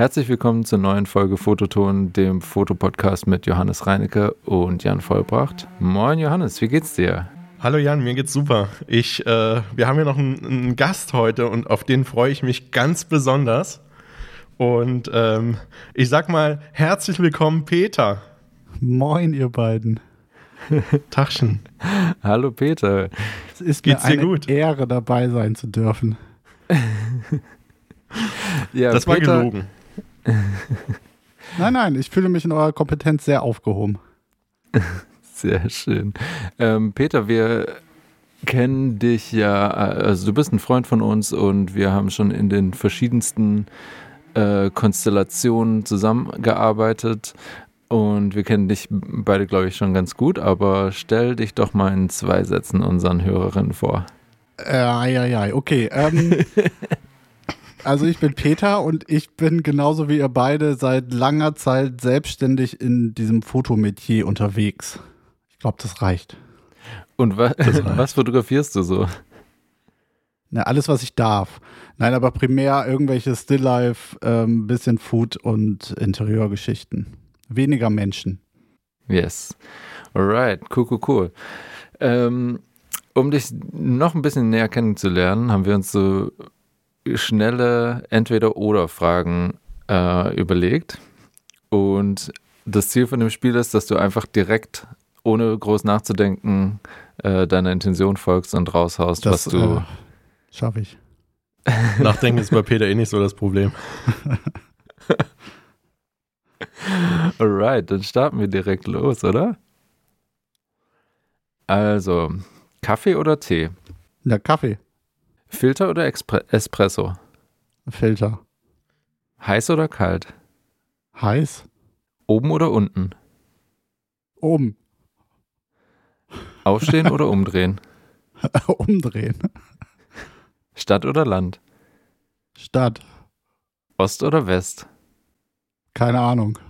Herzlich willkommen zur neuen Folge Fototon, dem Fotopodcast mit Johannes Reinecke und Jan Vollbracht. Moin Johannes, wie geht's dir? Hallo Jan, mir geht's super. Wir haben hier noch einen Gast heute und auf den freue ich mich ganz besonders. Und ich sag mal, herzlich willkommen Peter. Moin ihr beiden. Tachchen. Hallo Peter. Es ist mir eine Ehre, dabei sein zu dürfen. Ja, das Peter, war gelogen. Nein, ich fühle mich in eurer Kompetenz sehr aufgehoben. Sehr schön. Peter, wir kennen dich ja, also du bist ein Freund von uns und wir haben schon in den verschiedensten Konstellationen zusammengearbeitet und wir kennen dich beide, glaube ich, schon ganz gut, aber stell dich doch mal in 2 Sätzen unseren Hörerinnen vor. Okay. Also ich bin Peter und ich bin genauso wie ihr beide seit langer Zeit selbstständig in diesem Fotometier unterwegs. Ich glaube, das reicht. Und was fotografierst du so? Na, alles, was ich darf. Nein, aber primär irgendwelche Stilllife, bisschen Food und Interieurgeschichten. Weniger Menschen. Yes. Alright, cool. Um dich noch ein bisschen näher kennenzulernen, haben wir uns so schnelle Entweder-Oder-Fragen überlegt. Und das Ziel von dem Spiel ist, dass du einfach direkt, ohne groß nachzudenken, deiner Intention folgst und raushaust, das, was du... schaffe ich. Nachdenken ist bei Peter eh nicht so das Problem. Alright, dann starten wir direkt los, oder? Also, Kaffee oder Tee? Ja, Kaffee. Filter oder Espresso? Filter. Heiß oder kalt? Heiß. Oben oder unten? Oben. Aufstehen oder umdrehen? Umdrehen. Stadt oder Land? Stadt. Ost oder West? Keine Ahnung.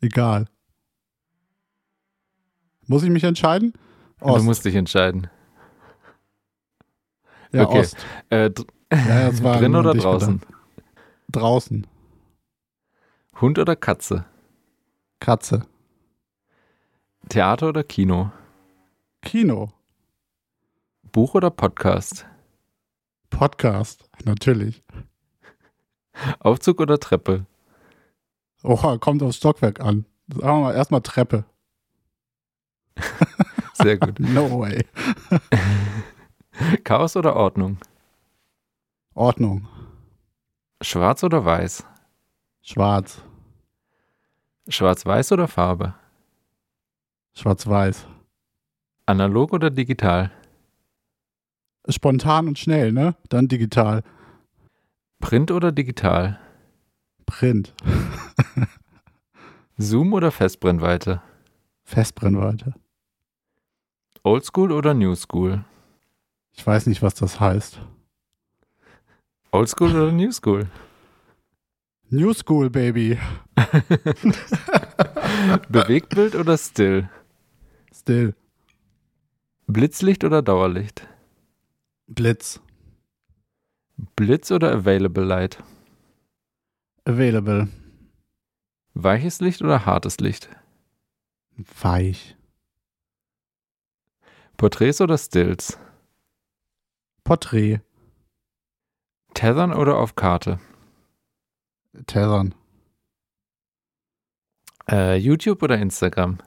Egal. Muss ich mich entscheiden? Ost. Du musst dich entscheiden. Ja, okay. Ost. Das war drin oder draußen? Gedacht. Draußen. Hund oder Katze? Katze. Theater oder Kino? Kino. Buch oder Podcast? Podcast, natürlich. Aufzug oder Treppe? Oha, kommt aufs Stockwerk an. Sagen wir mal, erstmal Treppe. Sehr gut. No way. Chaos oder Ordnung? Ordnung. Schwarz oder weiß? Schwarz. Schwarz-weiß oder Farbe? Schwarz-weiß. Analog oder digital? Spontan und schnell, ne? Dann digital. Print oder digital? Print. Zoom oder Festbrennweite? Festbrennweite. Oldschool oder Newschool? Ich weiß nicht, was das heißt. Oldschool oder New School? New School, Baby. Bewegtbild oder Still? Still. Blitzlicht oder Dauerlicht? Blitz. Blitz oder Available Light? Available. Weiches Licht oder hartes Licht? Weich. Porträts oder Stills? Porträt. Tethern oder auf Karte? Tethern. YouTube oder Instagram?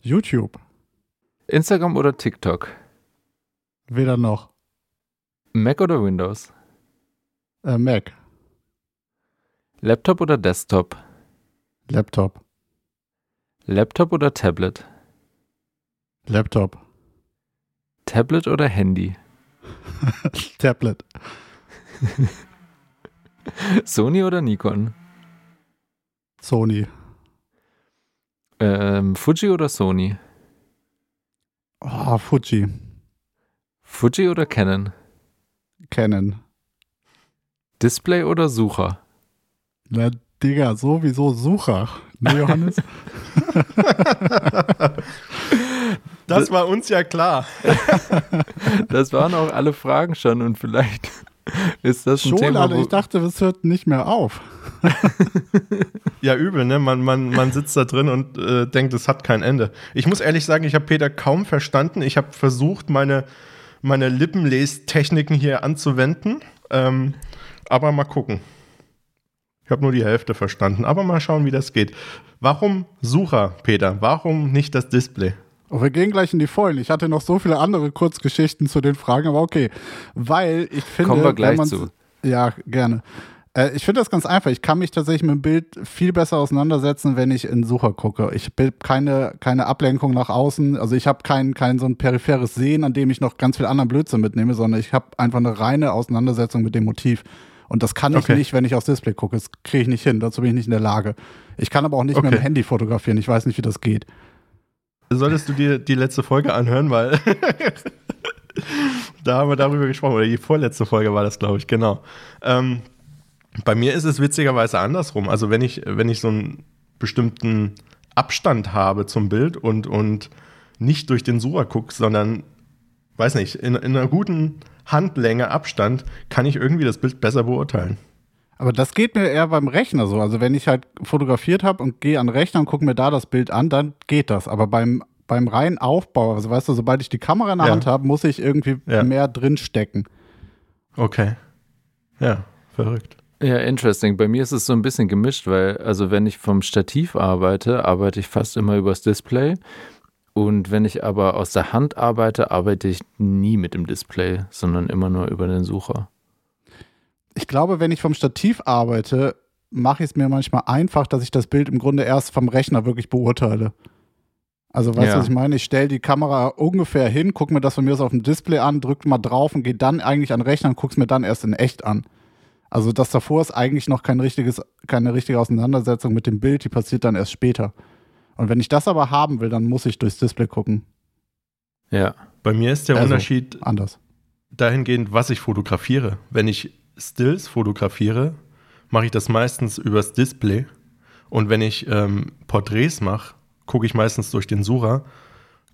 YouTube. Instagram oder TikTok? Weder noch. Mac oder Windows? Mac. Laptop oder Desktop? Laptop. Laptop oder Tablet? Laptop. Tablet oder Handy? Tablet. Sony oder Nikon? Sony. Fuji oder Sony? Oh, Fuji. Fuji oder Canon? Canon. Display oder Sucher? Na, Digga, sowieso Sucher. Ne, Johannes? Das war uns ja klar. Das waren auch alle Fragen schon und vielleicht Ist das ein schon, Thema? Alter, ich dachte, es hört nicht mehr auf. Ja, übel, ne? Man sitzt da drin und denkt, es hat kein Ende. Ich muss ehrlich sagen, ich habe Peter kaum verstanden. Ich habe versucht, meine Lippenlestechniken hier anzuwenden. Aber mal gucken. Ich habe nur die Hälfte verstanden. Aber mal schauen, wie das geht. Warum Sucher, Peter? Warum nicht das Display? Oh, wir gehen gleich in die Vollen. Ich hatte noch so viele andere Kurzgeschichten zu den Fragen, aber okay. Weil ich finde... Kommen wir gleich zu. Ja, gerne. Ich finde das ganz einfach. Ich kann mich tatsächlich mit dem Bild viel besser auseinandersetzen, wenn ich in Sucher gucke. Ich habe keine Ablenkung nach außen. Also ich habe kein so ein peripheres Sehen, an dem ich noch ganz viel anderen Blödsinn mitnehme, sondern ich habe einfach eine reine Auseinandersetzung mit dem Motiv. Und das kann ich nicht, wenn ich aufs Display gucke. Das kriege ich nicht hin. Dazu bin ich nicht in der Lage. Ich kann aber auch nicht mit dem Handy fotografieren. Ich weiß nicht, wie das geht. Solltest du dir die letzte Folge anhören, weil da haben wir darüber gesprochen. Oder die vorletzte Folge war das, glaube ich, genau. Bei mir ist es witzigerweise andersrum. Also wenn ich so einen bestimmten Abstand habe zum Bild und nicht durch den Sucher gucke, sondern, weiß nicht, in einer guten Handlänge Abstand kann ich irgendwie das Bild besser beurteilen. Aber das geht mir eher beim Rechner so. Also wenn ich halt fotografiert habe und gehe an den Rechner und gucke mir da das Bild an, dann geht das. Aber beim reinen Aufbau, also weißt du, sobald ich die Kamera in der Hand habe, muss ich irgendwie mehr drinstecken. Okay. Ja, verrückt. Ja, interesting. Bei mir ist es so ein bisschen gemischt, weil, also wenn ich vom Stativ arbeite ich fast immer übers Display. Und wenn ich aber aus der Hand arbeite, arbeite ich nie mit dem Display, sondern immer nur über den Sucher. Ich glaube, wenn ich vom Stativ arbeite, mache ich es mir manchmal einfach, dass ich das Bild im Grunde erst vom Rechner wirklich beurteile. Also weißt du, was ich meine? Ich stelle die Kamera ungefähr hin, gucke mir das von mir aus auf dem Display an, drücke mal drauf und gehe dann eigentlich an den Rechner und gucke es mir dann erst in echt an. Also das davor ist eigentlich noch keine richtige Auseinandersetzung mit dem Bild, die passiert dann erst später. Und wenn ich das aber haben will, dann muss ich durchs Display gucken. Ja, bei mir ist der Unterschied anders. Dahingehend, was ich fotografiere. Wenn ich Stills fotografiere, mache ich das meistens übers Display. Und wenn ich Porträts mache, gucke ich meistens durch den Sucher,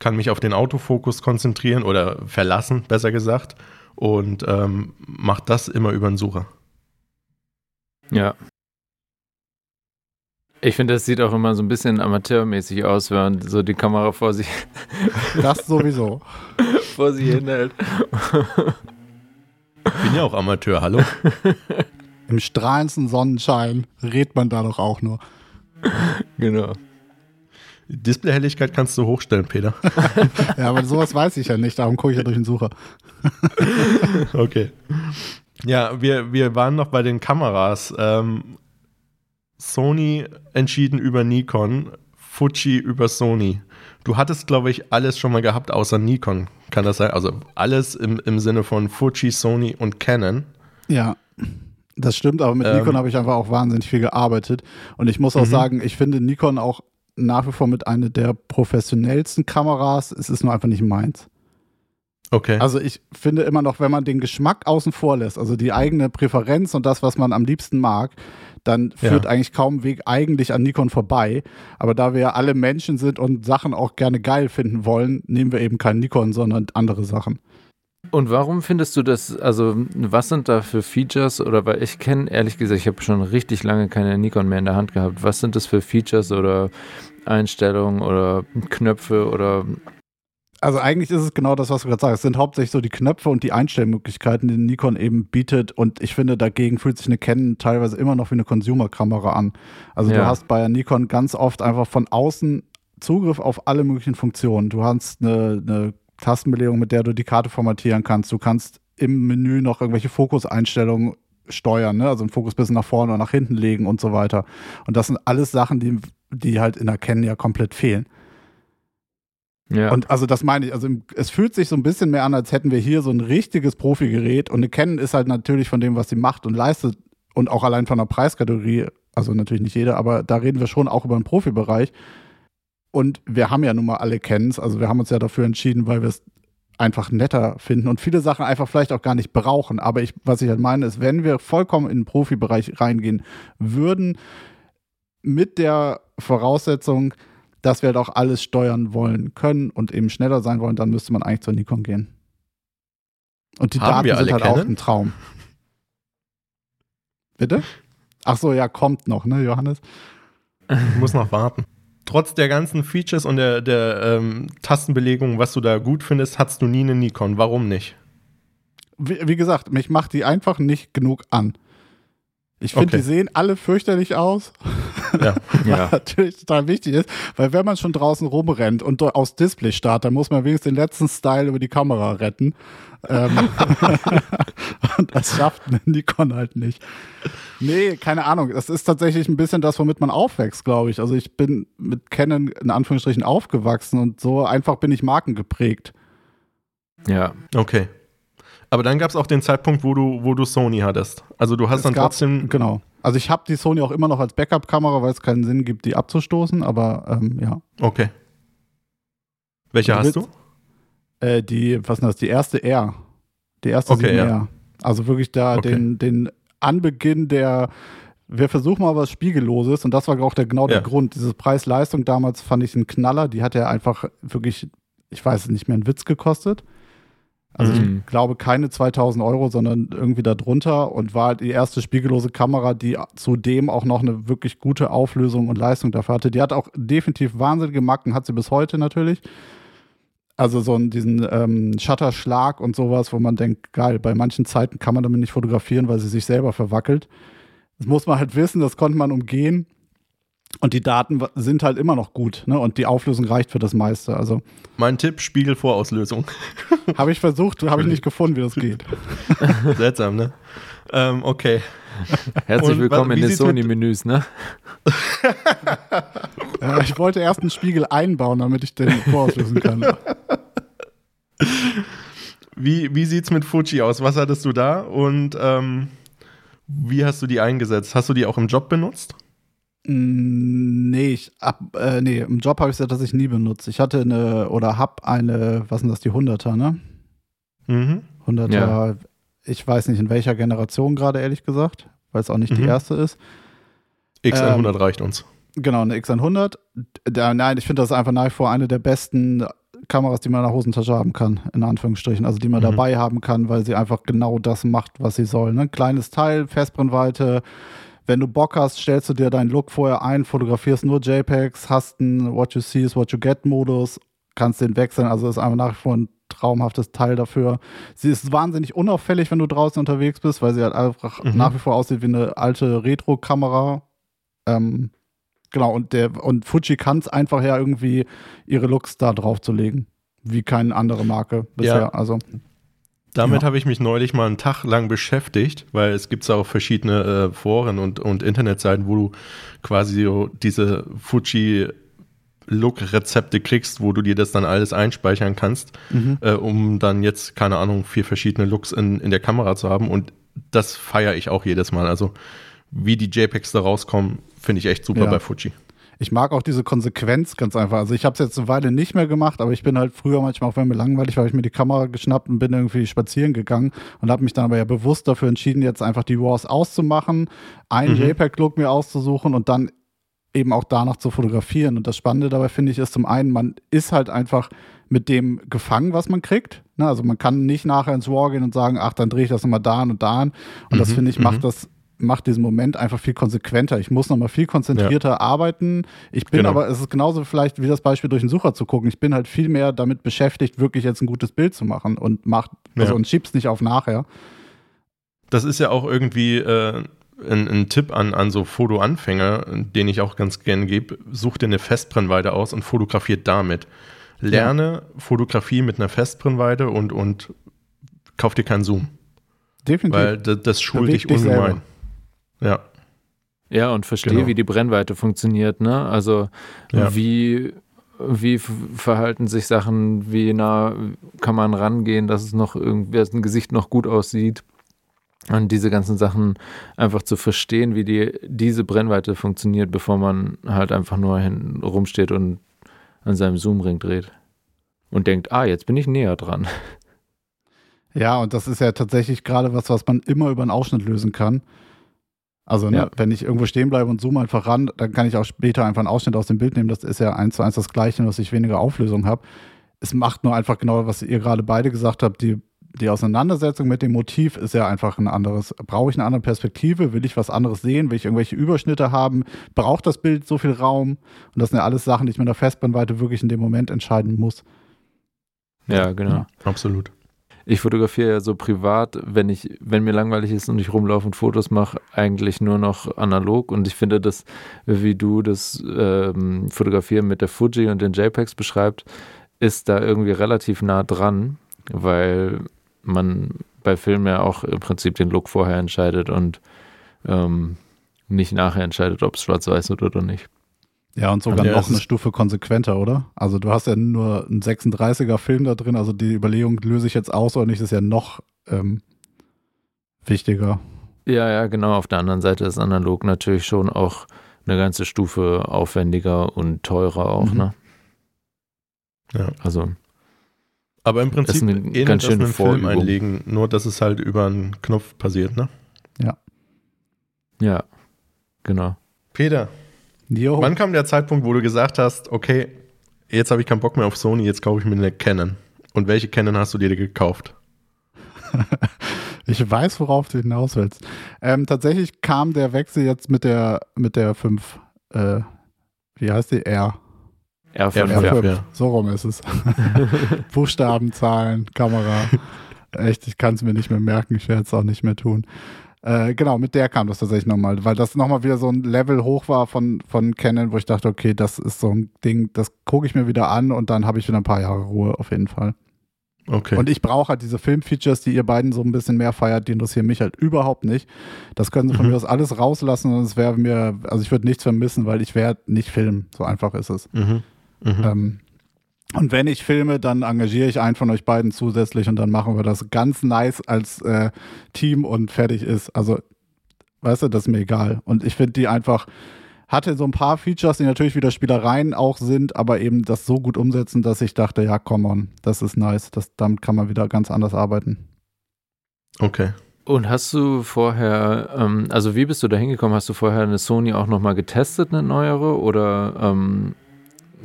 kann mich auf den Autofokus konzentrieren oder verlassen, besser gesagt, und mache das immer über den Sucher. Ja. Ich finde, das sieht auch immer so ein bisschen amateurmäßig aus, wenn man so die Kamera vor sich... Das sowieso. vor sich hinhält. Ich bin ja auch Amateur, hallo? Im strahlendsten Sonnenschein redet man da doch auch nur. Genau. Displayhelligkeit kannst du hochstellen, Peter. Ja, aber sowas weiß ich ja nicht, darum gucke ich ja durch den Sucher. Okay. Ja, wir waren noch bei den Kameras. Sony entschieden über Nikon, Fuji über Sony. Du hattest, glaube ich, alles schon mal gehabt, außer Nikon. Kann das sein? Also alles im Sinne von Fuji, Sony und Canon. Ja, das stimmt, aber mit Nikon habe ich einfach auch wahnsinnig viel gearbeitet. Und ich muss auch sagen, ich finde Nikon auch nach wie vor mit einer der professionellsten Kameras. Es ist nur einfach nicht meins. Okay. Also ich finde immer noch, wenn man den Geschmack außen vor lässt, also die eigene Präferenz und das, was man am liebsten mag, dann führt eigentlich kaum Weg eigentlich an Nikon vorbei. Aber da wir ja alle Menschen sind und Sachen auch gerne geil finden wollen, nehmen wir eben keinen Nikon, sondern andere Sachen. Und warum findest du das, also was sind da für Features oder weil ich kenne, ehrlich gesagt, ich habe schon richtig lange keine Nikon mehr in der Hand gehabt. Was sind das für Features oder Einstellungen oder Knöpfe oder... Also eigentlich ist es genau das, was du gerade sagst. Es sind hauptsächlich so die Knöpfe und die Einstellmöglichkeiten, die Nikon eben bietet. Und ich finde, dagegen fühlt sich eine Canon teilweise immer noch wie eine Consumer-Kamera an. Also du hast bei der Nikon ganz oft einfach von außen Zugriff auf alle möglichen Funktionen. Du hast eine Tastenbelegung, mit der du die Karte formatieren kannst. Du kannst im Menü noch irgendwelche Fokuseinstellungen steuern, ne? Also einen Fokus ein bisschen nach vorne oder nach hinten legen und so weiter. Und das sind alles Sachen, die halt in der Canon ja komplett fehlen. Ja. Und also das meine ich, also es fühlt sich so ein bisschen mehr an, als hätten wir hier so ein richtiges Profi-Gerät und eine Canon ist halt natürlich von dem, was sie macht und leistet und auch allein von der Preiskategorie, also natürlich nicht jeder, aber da reden wir schon auch über den Profibereich und wir haben ja nun mal alle Canons, also wir haben uns ja dafür entschieden, weil wir es einfach netter finden und viele Sachen einfach vielleicht auch gar nicht brauchen, aber was ich halt meine ist, wenn wir vollkommen in den Profibereich reingehen würden, mit der Voraussetzung, dass wir halt auch alles steuern wollen können und eben schneller sein wollen, dann müsste man eigentlich zur Nikon gehen. Und die Daten sind halt auch ein Traum. Bitte? Ach so, ja, kommt noch, ne, Johannes? Ich muss noch warten. Trotz der ganzen Features und der Tastenbelegung, was du da gut findest, hattest du nie eine Nikon. Warum nicht? Wie gesagt, mich macht die einfach nicht genug an. Ich finde, die sehen alle fürchterlich aus. Ja. Was natürlich total wichtig ist, weil wenn man schon draußen rumrennt und aus Display startet, dann muss man wenigstens den letzten Style über die Kamera retten. Und das schafft eine Nikon halt nicht. Nee, keine Ahnung. Das ist tatsächlich ein bisschen das, womit man aufwächst, glaube ich. Also ich bin mit Canon in Anführungsstrichen aufgewachsen und so einfach bin ich markengeprägt. Ja. Okay. Aber dann gab es auch den Zeitpunkt, wo du Sony hattest. Also du hast es dann trotzdem... Genau. Also ich habe die Sony auch immer noch als Backup-Kamera, weil es keinen Sinn gibt, die abzustoßen, aber ja. Okay. Welche hast du? Was ist das? Die erste R. Die erste 7R. Ja. Also wirklich da den Anbeginn der... Wir versuchen mal was Spiegelloses und das war auch der Grund. Dieses Preis-Leistung damals fand ich einen Knaller. Die hat ja einfach wirklich, ich weiß nicht mehr, einen Witz gekostet. Also ich glaube keine 2.000 €, sondern irgendwie darunter und war halt die erste spiegellose Kamera, die zudem auch noch eine wirklich gute Auflösung und Leistung dafür hatte. Die hat auch definitiv wahnsinnige Macken, hat sie bis heute natürlich. Also so diesen Shutterschlag und sowas, wo man denkt, geil, bei manchen Zeiten kann man damit nicht fotografieren, weil sie sich selber verwackelt. Das muss man halt wissen, das konnte man umgehen. Und die Daten sind halt immer noch gut, ne? Und die Auflösung reicht für das meiste. Also mein Tipp, Spiegelvorauslösung. Habe ich versucht, habe ich nicht gefunden, wie das geht. Seltsam, ne? Okay. Herzlich willkommen in den Sony-Menüs, ne? Ja, ich wollte erst einen Spiegel einbauen, damit ich den vorauslösen kann. Wie sieht's mit Fuji aus? Was hattest du da? Und wie hast du die eingesetzt? Hast du die auch im Job benutzt? Nee, im Job habe ich es ja tatsächlich nie benutzt. Ich hatte habe eine, was sind das, die 100er, ne? Mhm. 100er, ja. Ich weiß nicht in welcher Generation gerade, ehrlich gesagt, weil es auch nicht die erste ist. X100 reicht uns. Genau, eine X100. Nein, ich finde das einfach nach wie vor eine der besten Kameras, die man in der Hosentasche haben kann, in Anführungsstrichen. Also die man dabei haben kann, weil sie einfach genau das macht, was sie soll. Ne? Kleines Teil, Festbrennweite. Wenn du Bock hast, stellst du dir deinen Look vorher ein, fotografierst nur JPEGs, hast einen What You See is What You Get Modus, kannst den wechseln. Also ist einfach nach wie vor ein traumhaftes Teil dafür. Sie ist wahnsinnig unauffällig, wenn du draußen unterwegs bist, weil sie halt einfach nach wie vor aussieht wie eine alte Retro-Kamera. Genau, und Fuji kann es einfach ja irgendwie ihre Looks da drauf zu legen. Wie keine andere Marke bisher. Ja. Also. Damit habe ich mich neulich mal einen Tag lang beschäftigt, weil es gibt auch verschiedene Foren und Internetseiten, wo du quasi diese Fuji-Look-Rezepte kriegst, wo du dir das dann alles einspeichern kannst, um dann jetzt, keine Ahnung, 4 verschiedene Looks in der Kamera zu haben. Und das feiere ich auch jedes Mal. Also wie die JPEGs da rauskommen, finde ich echt super bei Fuji. Ich mag auch diese Konsequenz ganz einfach. Also ich habe es jetzt eine Weile nicht mehr gemacht, aber ich bin halt früher manchmal, auch wenn mir langweilig war, habe ich mir die Kamera geschnappt und bin irgendwie spazieren gegangen und habe mich dann aber ja bewusst dafür entschieden, jetzt einfach die RAWs auszumachen, einen JPEG-Look mir auszusuchen und dann eben auch danach zu fotografieren. Und das Spannende dabei, finde ich, ist zum einen, man ist halt einfach mit dem gefangen, was man kriegt. Ne? Also man kann nicht nachher ins RAW gehen und sagen, ach, dann drehe ich das nochmal da und da an. Und das, finde ich, macht diesen Moment einfach viel konsequenter. Ich muss nochmal viel konzentrierter arbeiten. Ich bin aber, es ist genauso vielleicht wie das Beispiel durch den Sucher zu gucken. Ich bin halt viel mehr damit beschäftigt, wirklich jetzt ein gutes Bild zu machen und schieb's nicht auf nachher. Das ist ja auch irgendwie ein Tipp an so Fotoanfänger, den ich auch ganz gerne gebe. Such dir eine Festbrennweite aus und fotografiert damit. Lerne Fotografie mit einer Festbrennweite und kauf dir keinen Zoom. Definitiv. Weil das schult dich ungemein. Selber. Ja. Ja, und verstehe, wie die Brennweite funktioniert, ne? Also wie verhalten sich Sachen, wie nah kann man rangehen, dass es noch irgendwie, dass ein Gesicht noch gut aussieht. Und diese ganzen Sachen einfach zu verstehen, wie diese Brennweite funktioniert, bevor man halt einfach nur rumsteht und an seinem Zoomring dreht. Und denkt, jetzt bin ich näher dran. Ja, und das ist ja tatsächlich gerade was man immer über einen Ausschnitt lösen kann. Also, wenn ich irgendwo stehen bleibe und zoome einfach ran, dann kann ich auch später einfach einen Ausschnitt aus dem Bild nehmen. Das ist ja 1:1 das Gleiche, nur dass ich weniger Auflösung habe. Es macht nur einfach genau, was ihr gerade beide gesagt habt, die die Auseinandersetzung mit dem Motiv ist ja einfach ein anderes. Brauche ich eine andere Perspektive? Will ich was anderes sehen? Will ich irgendwelche Überschnitte haben? Braucht das Bild so viel Raum? Und das sind ja alles Sachen, die ich mit einer Festbrennweite wirklich in dem Moment entscheiden muss. Ja, genau. Ja. Absolut. Ich fotografiere ja so privat, wenn mir langweilig ist und ich rumlaufe und Fotos mache, eigentlich nur noch analog. Und ich finde, dass, wie du das Fotografieren mit der Fuji und den JPEGs beschreibst, ist da irgendwie relativ nah dran, weil man bei Filmen ja auch im Prinzip den Look vorher entscheidet und nicht nachher entscheidet, ob es schwarz-weiß wird oder nicht. Ja, und sogar noch eine Stufe konsequenter, oder? Also du hast ja nur einen 36er-Film da drin, also die Überlegung, löse ich jetzt aus oder nicht, ist ja noch wichtiger. Ja, genau. Auf der anderen Seite ist analog natürlich schon auch eine ganze Stufe aufwendiger und teurer auch, ne? Ja. Also aber im Prinzip ähnelt das einem Film einlegen, nur dass es halt über einen Knopf passiert, ne? Ja. Ja, genau. Peter, wann kam der Zeitpunkt, wo du gesagt hast, okay, jetzt habe ich keinen Bock mehr auf Sony, jetzt kaufe ich mir eine Canon? Und welche Canon hast du dir gekauft? Ich weiß, worauf du hinaus willst. Tatsächlich kam der Wechsel jetzt mit der 5, wie heißt die, R? R5, ja. So rum ist es. Buchstaben, Zahlen, Kamera. Echt, ich kann es mir nicht mehr merken, ich werde es auch nicht mehr tun. Genau, mit der kam das tatsächlich nochmal, weil das nochmal wieder so ein Level hoch war von Canon, wo ich dachte, okay, das ist so ein Ding, das gucke ich mir wieder an und dann habe ich wieder ein paar Jahre Ruhe auf jeden Fall. Okay. Und ich brauche halt diese Filmfeatures, die ihr beiden so ein bisschen mehr feiert, die interessieren mich halt überhaupt nicht. Das können sie von mir aus alles rauslassen und es wäre mir, also ich würde nichts vermissen, weil ich werde nicht filmen, so einfach ist es. Und wenn ich filme, dann engagiere ich einen von euch beiden zusätzlich und dann machen wir das ganz nice als Team und fertig ist. Also, weißt du, das ist mir egal. Und ich finde die einfach, hatte so ein paar Features, die natürlich wieder Spielereien auch sind, aber eben das so gut umsetzen, dass ich dachte, ja, come on, das ist nice. Damit kann man wieder ganz anders arbeiten. Okay. Und hast du vorher, also wie bist du da hingekommen? Hast du vorher eine Sony auch nochmal getestet, eine neuere? Oder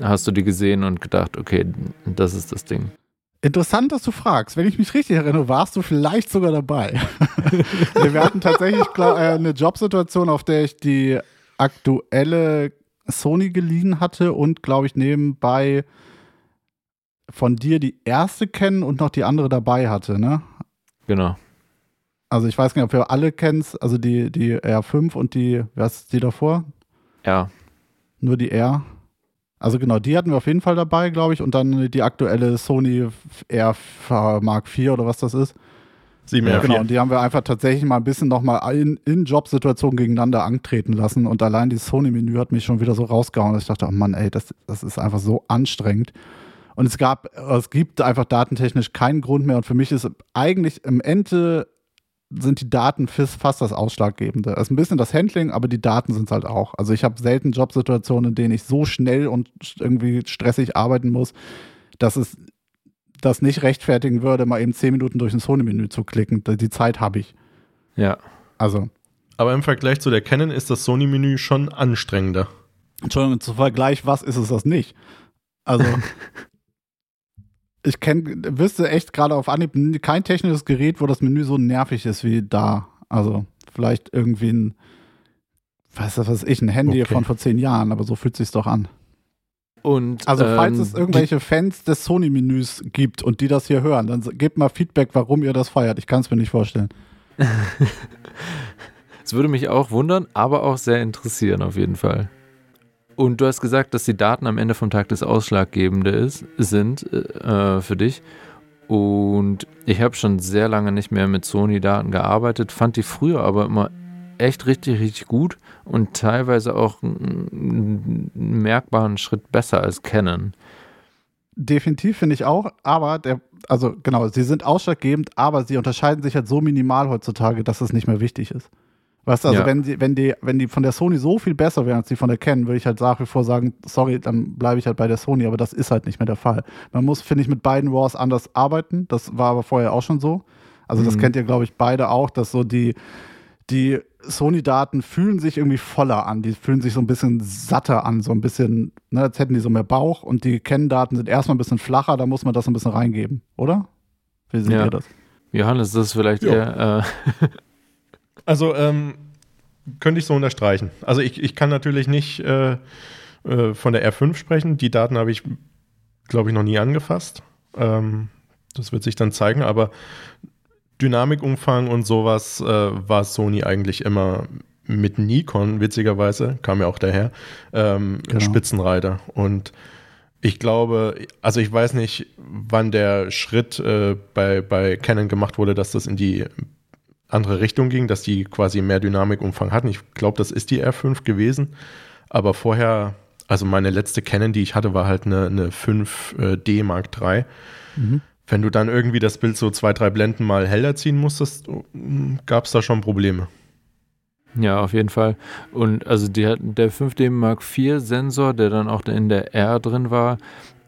hast du die gesehen und gedacht, okay, das ist das Ding? Interessant, dass du fragst. Wenn ich mich richtig erinnere, warst du vielleicht sogar dabei. Wir hatten tatsächlich eine Jobsituation, auf der ich die aktuelle Sony geliehen hatte und, glaube ich, nebenbei von dir die erste kennen und noch die andere dabei hatte, ne? Genau. Also ich weiß gar nicht, ob wir alle kennst, also die R5 und die, was ist die davor? R. Nur die R. Also genau, die hatten wir auf jeden Fall dabei, glaube ich. Und dann die aktuelle Sony R Mark IV oder was das ist. 7R. Ja, genau, und die haben wir einfach tatsächlich mal ein bisschen nochmal in Jobsituationen gegeneinander antreten lassen. Und allein dieses Sony-Menü hat mich schon wieder so rausgehauen, dass ich dachte, oh Mann, ey, das ist einfach so anstrengend. Und es gibt einfach datentechnisch keinen Grund mehr. Und für mich ist eigentlich im Ende sind die Daten fast das Ausschlaggebende. Es ist ein bisschen das Handling, aber die Daten sind es halt auch. Also ich habe selten Jobsituationen, in denen ich so schnell und irgendwie stressig arbeiten muss, dass es das nicht rechtfertigen würde, mal eben 10 Minuten durch ein Sony-Menü zu klicken. Die Zeit habe ich. Ja. Also. Aber im Vergleich zu der Canon ist das Sony-Menü schon anstrengender. Entschuldigung, zum Vergleich, was ist es das nicht? Also ich wüsste echt gerade auf Anhieb kein technisches Gerät, wo das Menü so nervig ist wie da. Also vielleicht irgendwie ein Handy okay. von vor 10 Jahren, aber so fühlt sich's doch an. Und, also falls es irgendwelche Fans des Sony-Menüs gibt und die das hier hören, dann gebt mal Feedback, warum ihr das feiert. Ich kann es mir nicht vorstellen. Es würde mich auch wundern, aber auch sehr interessieren auf jeden Fall. Und du hast gesagt, dass die Daten am Ende vom Tag das Ausschlaggebende sind für dich. Und ich habe schon sehr lange nicht mehr mit Sony-Daten gearbeitet, fand die früher aber immer echt richtig, richtig gut und teilweise auch einen merkbaren Schritt besser als Canon. Definitiv finde ich auch, aber sie sind ausschlaggebend, aber sie unterscheiden sich halt so minimal heutzutage, dass es nicht mehr wichtig ist. Weißt du, also ja. wenn die von der Sony so viel besser wären als die von der Canon, würde ich halt nach wie vor sagen, sorry, dann bleibe ich halt bei der Sony, aber das ist halt nicht mehr der Fall. Man muss, finde ich, mit beiden RAWs anders arbeiten, das war aber vorher auch schon so. Also das kennt ihr, glaube ich, beide auch, dass so die Sony-Daten fühlen sich irgendwie voller an, die fühlen sich so ein bisschen satter an, so ein bisschen, ne, als hätten die so mehr Bauch und die Canon-Daten sind erstmal ein bisschen flacher, da muss man das ein bisschen reingeben, oder? Wie seht ihr das? Johannes, das ist vielleicht eher... Also, könnte ich so unterstreichen. Also ich kann natürlich nicht von der R5 sprechen. Die Daten habe ich, glaube ich, noch nie angefasst. Das wird sich dann zeigen, aber Dynamikumfang und sowas war Sony eigentlich immer mit Nikon, witzigerweise, kam ja auch daher, genau. Spitzenreiter. Und ich glaube, also ich weiß nicht, wann der Schritt bei Canon gemacht wurde, dass das in die andere Richtung ging, dass die quasi mehr Dynamikumfang hatten. Ich glaube, das ist die R5 gewesen. Aber vorher, also meine letzte Canon, die ich hatte, war halt eine 5D Mark III. Mhm. Wenn du dann irgendwie das Bild so 2-3 Blenden mal heller ziehen musstest, gab es da schon Probleme. Ja, auf jeden Fall. Und also die hatten der 5D Mark IV Sensor, der dann auch in der R drin war,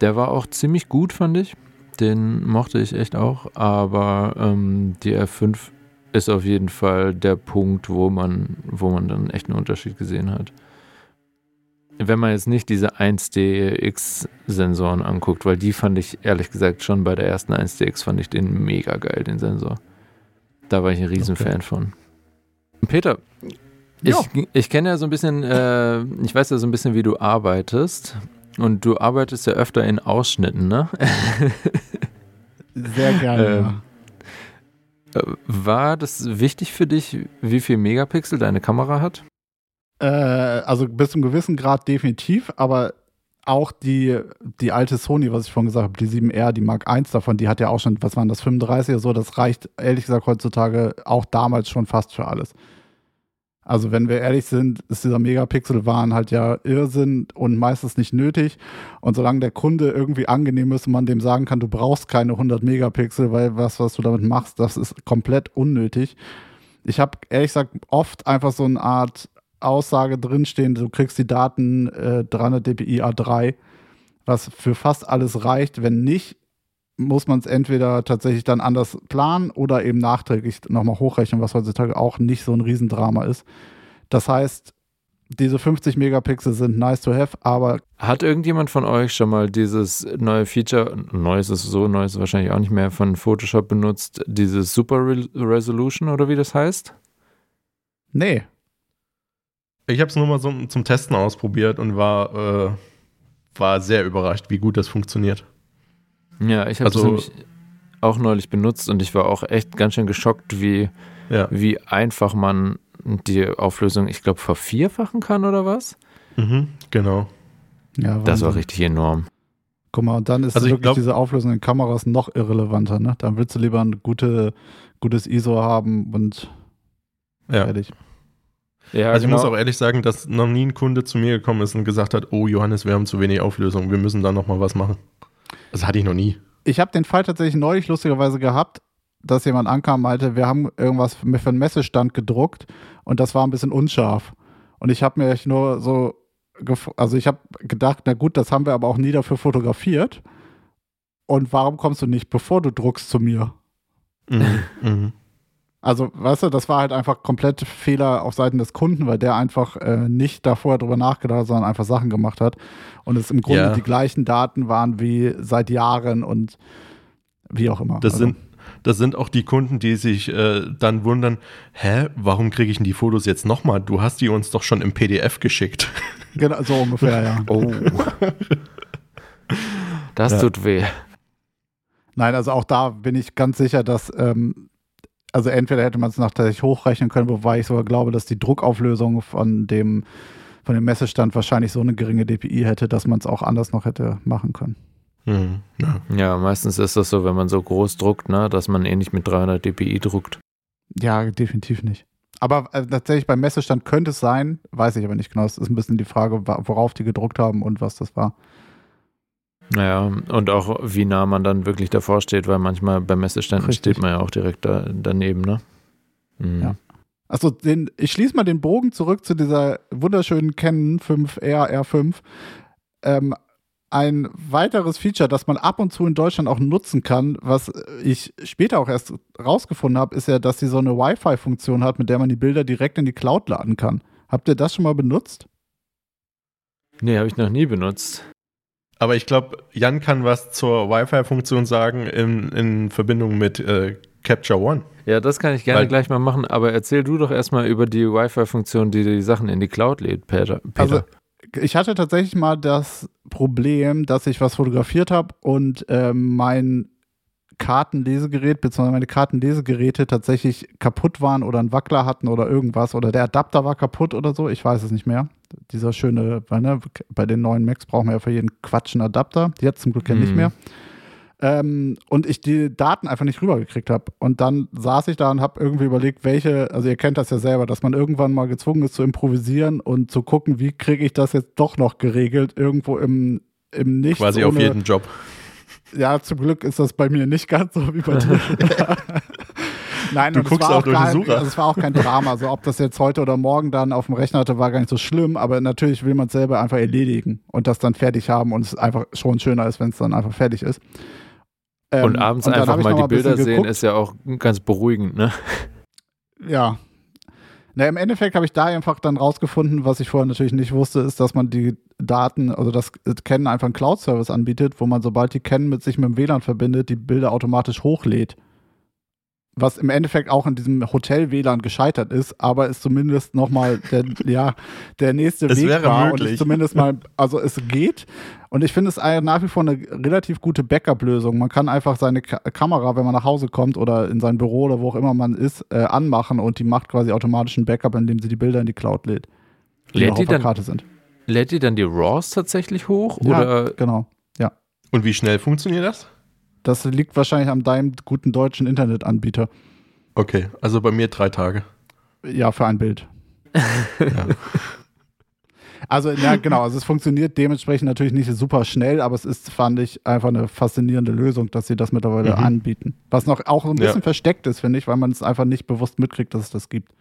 der war auch ziemlich gut, fand ich. Den mochte ich echt auch. Aber die R5 ist auf jeden Fall der Punkt, wo man dann echt einen Unterschied gesehen hat. Wenn man jetzt nicht diese 1DX-Sensoren anguckt, weil die fand ich ehrlich gesagt schon bei der ersten 1DX fand ich den mega geil, den Sensor. Da war ich ein Riesenfan von. Peter, ich kenne ja so ein bisschen, ich weiß ja so ein bisschen, wie du arbeitest und du arbeitest ja öfter in Ausschnitten, ne? Sehr gerne, War das wichtig für dich, wie viel Megapixel deine Kamera hat? Also bis zum gewissen Grad definitiv, aber auch die alte Sony, was ich vorhin gesagt habe, die 7R, die Mark I davon, die hat ja auch schon, was waren das, 35 oder so, das reicht ehrlich gesagt heutzutage auch damals schon fast für alles. Also wenn wir ehrlich sind, ist dieser Megapixel-Wahn halt ja Irrsinn und meistens nicht nötig. Und solange der Kunde irgendwie angenehm ist und man dem sagen kann, du brauchst keine 100 Megapixel, weil was du damit machst, das ist komplett unnötig. Ich habe ehrlich gesagt oft einfach so eine Art Aussage drinstehen, du kriegst die Daten 300 dpi A3, was für fast alles reicht. Wenn nicht, muss man es entweder tatsächlich dann anders planen oder eben nachträglich nochmal hochrechnen, was heutzutage auch nicht so ein Riesendrama ist. Das heißt, diese 50 Megapixel sind nice to have, aber... Hat irgendjemand von euch schon mal dieses neue Feature, neues ist wahrscheinlich auch nicht mehr, von Photoshop benutzt, dieses Super Resolution oder wie das heißt? Nee. Ich habe es nur mal so zum Testen ausprobiert und war sehr überrascht, wie gut das funktioniert. Ja, ich habe es nämlich auch neulich benutzt und ich war auch echt ganz schön geschockt, wie einfach man die Auflösung, ich glaube, vervierfachen kann oder was? Mhm, genau. Ja, das war richtig enorm. Guck mal, und dann ist diese Auflösung in Kameras noch irrelevanter, ne? Dann willst du lieber ein gutes ISO haben und fertig. Ja, also ich muss auch ehrlich sagen, dass noch nie ein Kunde zu mir gekommen ist und gesagt hat, oh Johannes, wir haben zu wenig Auflösung, wir müssen da nochmal was machen. Das hatte ich noch nie. Ich habe den Fall tatsächlich neulich lustigerweise gehabt, dass jemand ankam und meinte, wir haben irgendwas für einen Messestand gedruckt und das war ein bisschen unscharf. Und ich habe mir echt nur so, ich habe gedacht, na gut, das haben wir aber auch nie dafür fotografiert. Und warum kommst du nicht, bevor du druckst, zu mir? Mhm, mhm. Also, weißt du, das war halt einfach komplett Fehler auf Seiten des Kunden, weil der einfach nicht davor drüber nachgedacht hat, sondern einfach Sachen gemacht hat. Und es im Grunde die gleichen Daten waren wie seit Jahren und wie auch immer. Das sind auch die Kunden, die sich dann wundern, warum kriege ich denn die Fotos jetzt nochmal? Du hast die uns doch schon im PDF geschickt. Genau, so ungefähr, ja. Oh. Das tut weh. Nein, also auch da bin ich ganz sicher, dass... Also entweder hätte man es nachträglich hochrechnen können, wobei ich sogar glaube, dass die Druckauflösung von dem Messestand wahrscheinlich so eine geringe DPI hätte, dass man es auch anders noch hätte machen können. Mhm. Ja, meistens ist das so, wenn man so groß druckt, ne, dass man nicht mit 300 DPI druckt. Ja, definitiv nicht. Aber tatsächlich beim Messestand könnte es sein, weiß ich aber nicht genau. Es ist ein bisschen die Frage, worauf die gedruckt haben und was das war. Naja, und auch wie nah man dann wirklich davor steht, weil manchmal beim Messeständen steht man ja auch direkt daneben, ne? Mhm. Ja. Achso, ich schließe mal den Bogen zurück zu dieser wunderschönen Canon 5R, R5. Ein weiteres Feature, das man ab und zu in Deutschland auch nutzen kann, was ich später auch erst rausgefunden habe, ist ja, dass sie so eine Wi-Fi-Funktion hat, mit der man die Bilder direkt in die Cloud laden kann. Habt ihr das schon mal benutzt? Nee, habe ich noch nie benutzt. Aber ich glaube, Jan kann was zur Wi-Fi-Funktion sagen in Verbindung mit Capture One. Ja, das kann ich gerne gleich mal machen, aber erzähl du doch erstmal über die Wi-Fi-Funktion, die die Sachen in die Cloud lädt, Peter. Also, ich hatte tatsächlich mal das Problem, dass ich was fotografiert habe und mein Kartenlesegerät bzw. meine Kartenlesegeräte tatsächlich kaputt waren oder einen Wackler hatten oder irgendwas oder der Adapter war kaputt oder so, ich weiß es nicht mehr. Dieser schöne, bei den neuen Macs brauchen wir ja für jeden Quatsch einen Adapter, jetzt zum Glück ja nicht mehr. Und ich die Daten einfach nicht rübergekriegt habe. Und dann saß ich da und habe irgendwie überlegt, also ihr kennt das ja selber, dass man irgendwann mal gezwungen ist zu improvisieren und zu gucken, wie kriege ich das jetzt doch noch geregelt, irgendwo im Nichts. Quasi auf jeden Job. Ja, zum Glück ist das bei mir nicht ganz so wie bei dir. Nein, du guckst auch durch den Sucher. Also es war auch kein Drama. Also ob das jetzt heute oder morgen dann auf dem Rechner hatte, war gar nicht so schlimm. Aber natürlich will man es selber einfach erledigen und das dann fertig haben. Und es einfach schon schöner ist, wenn es dann einfach fertig ist. Und abends und einfach mal die Bilder sehen, ist ja auch ganz beruhigend, ne? Ja. Na, im Endeffekt habe ich da einfach dann rausgefunden, was ich vorher natürlich nicht wusste, ist, dass man die Daten, also das Canon einfach einen Cloud-Service anbietet, wo man, sobald die Canon mit dem WLAN verbindet, die Bilder automatisch hochlädt. Was im Endeffekt auch in diesem Hotel-WLAN gescheitert ist, aber ist zumindest nochmal der nächste Weg wäre war. Möglich. Und ist zumindest mal, also es geht. Und ich finde es nach wie vor eine relativ gute Backup-Lösung. Man kann einfach seine Kamera, wenn man nach Hause kommt oder in sein Büro oder wo auch immer man ist, anmachen und die macht quasi automatisch ein Backup, indem sie die Bilder in die Cloud lädt. Lädt die dann die RAWs tatsächlich hoch? Ja, oder? Genau. Ja. Und wie schnell funktioniert das? Das liegt wahrscheinlich an deinem guten deutschen Internetanbieter. Okay, also bei mir 3 Tage. Ja, für ein Bild. Ja. Also, ja, genau. Also, es funktioniert dementsprechend natürlich nicht super schnell, aber es ist, fand ich, einfach eine faszinierende Lösung, dass sie das mittlerweile anbieten. Was noch auch ein bisschen versteckt ist, finde ich, weil man es einfach nicht bewusst mitkriegt, dass es das gibt.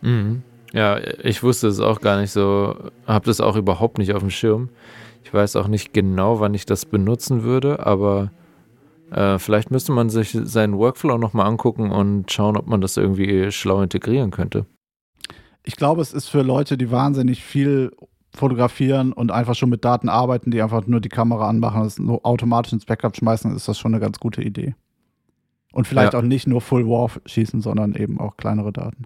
Mhm. Ja, ich wusste es auch gar nicht so, habe das auch überhaupt nicht auf dem Schirm. Ich weiß auch nicht genau, wann ich das benutzen würde, aber. Vielleicht müsste man sich seinen Workflow nochmal angucken und schauen, ob man das irgendwie schlau integrieren könnte. Ich glaube, es ist für Leute, die wahnsinnig viel fotografieren und einfach schon mit Daten arbeiten, die einfach nur die Kamera anmachen und es automatisch ins Backup schmeißen, ist das schon eine ganz gute Idee. Und vielleicht auch nicht nur Full RAW schießen, sondern eben auch kleinere Daten.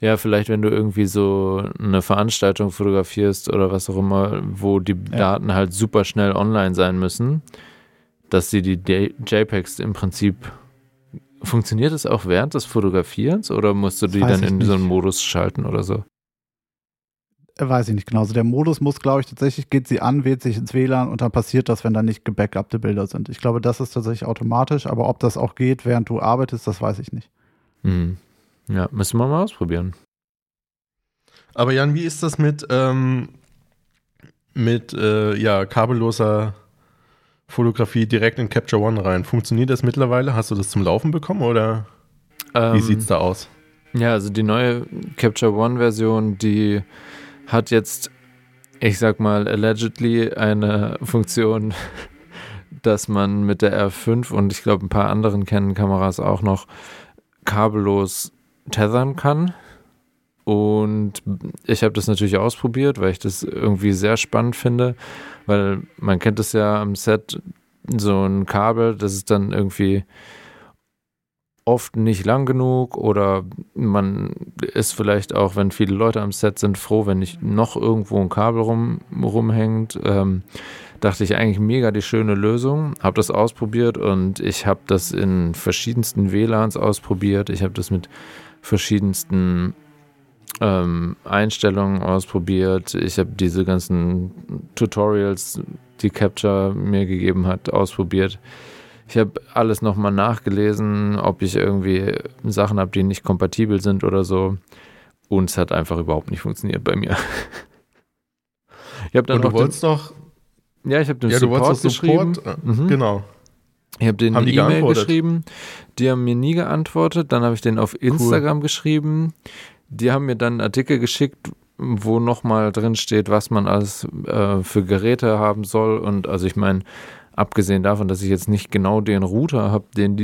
Ja, vielleicht wenn du irgendwie so eine Veranstaltung fotografierst oder was auch immer, wo die Daten halt super schnell online sein müssen, dass sie die JPEGs im Prinzip, funktioniert das auch während des Fotografierens oder musst du die dann in so einen Modus schalten oder so? Weiß ich nicht genau. Also der Modus muss, glaube ich, tatsächlich, geht sie an, wählt sich ins WLAN und dann passiert das, wenn dann nicht gebackupte Bilder sind. Ich glaube, das ist tatsächlich automatisch, aber ob das auch geht, während du arbeitest, das weiß ich nicht. Hm. Ja, müssen wir mal ausprobieren. Aber Jan, wie ist das mit kabelloser Fotografie direkt in Capture One rein? Funktioniert das mittlerweile? Hast du das zum Laufen bekommen oder wie sieht's da aus? Ja, also die neue Capture One-Version, die hat jetzt, ich sag mal, allegedly eine Funktion, dass man mit der R5 und ich glaube ein paar anderen Canon-Kameras auch noch kabellos tethern kann. Und ich habe das natürlich ausprobiert, weil ich das irgendwie sehr spannend finde, weil man kennt das ja am Set, so ein Kabel, das ist dann irgendwie oft nicht lang genug oder man ist vielleicht auch, wenn viele Leute am Set sind, froh, wenn nicht noch irgendwo ein Kabel rumhängt. Dachte ich eigentlich mega die schöne Lösung, habe das ausprobiert und ich habe das in verschiedensten WLANs ausprobiert, ich habe das mit verschiedensten Einstellungen ausprobiert. Ich habe diese ganzen Tutorials, die Capture mir gegeben hat, ausprobiert. Ich habe alles nochmal nachgelesen, ob ich irgendwie Sachen habe, die nicht kompatibel sind oder so. Und es hat einfach überhaupt nicht funktioniert bei mir. Ich habe dann noch Support geschrieben. Genau. Ich habe denen eine E-Mail geschrieben. Die haben mir nie geantwortet. Dann habe ich denen auf Instagram geschrieben. Die haben mir dann einen Artikel geschickt, wo nochmal drin steht, was man alles für Geräte haben soll. Und also ich meine, abgesehen davon, dass ich jetzt nicht genau den Router habe, den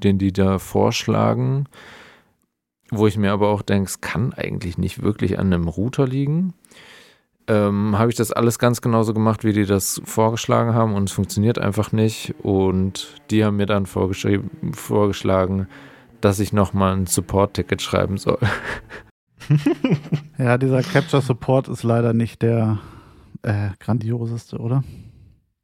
die da vorschlagen, wo ich mir aber auch denke, es kann eigentlich nicht wirklich an einem Router liegen. habe ich das alles ganz genauso gemacht, wie die das vorgeschlagen haben, und es funktioniert einfach nicht. Und die haben mir dann vorgeschlagen, dass ich nochmal ein Support-Ticket schreiben soll. Ja, dieser Capture Support ist leider nicht der grandioseste, oder?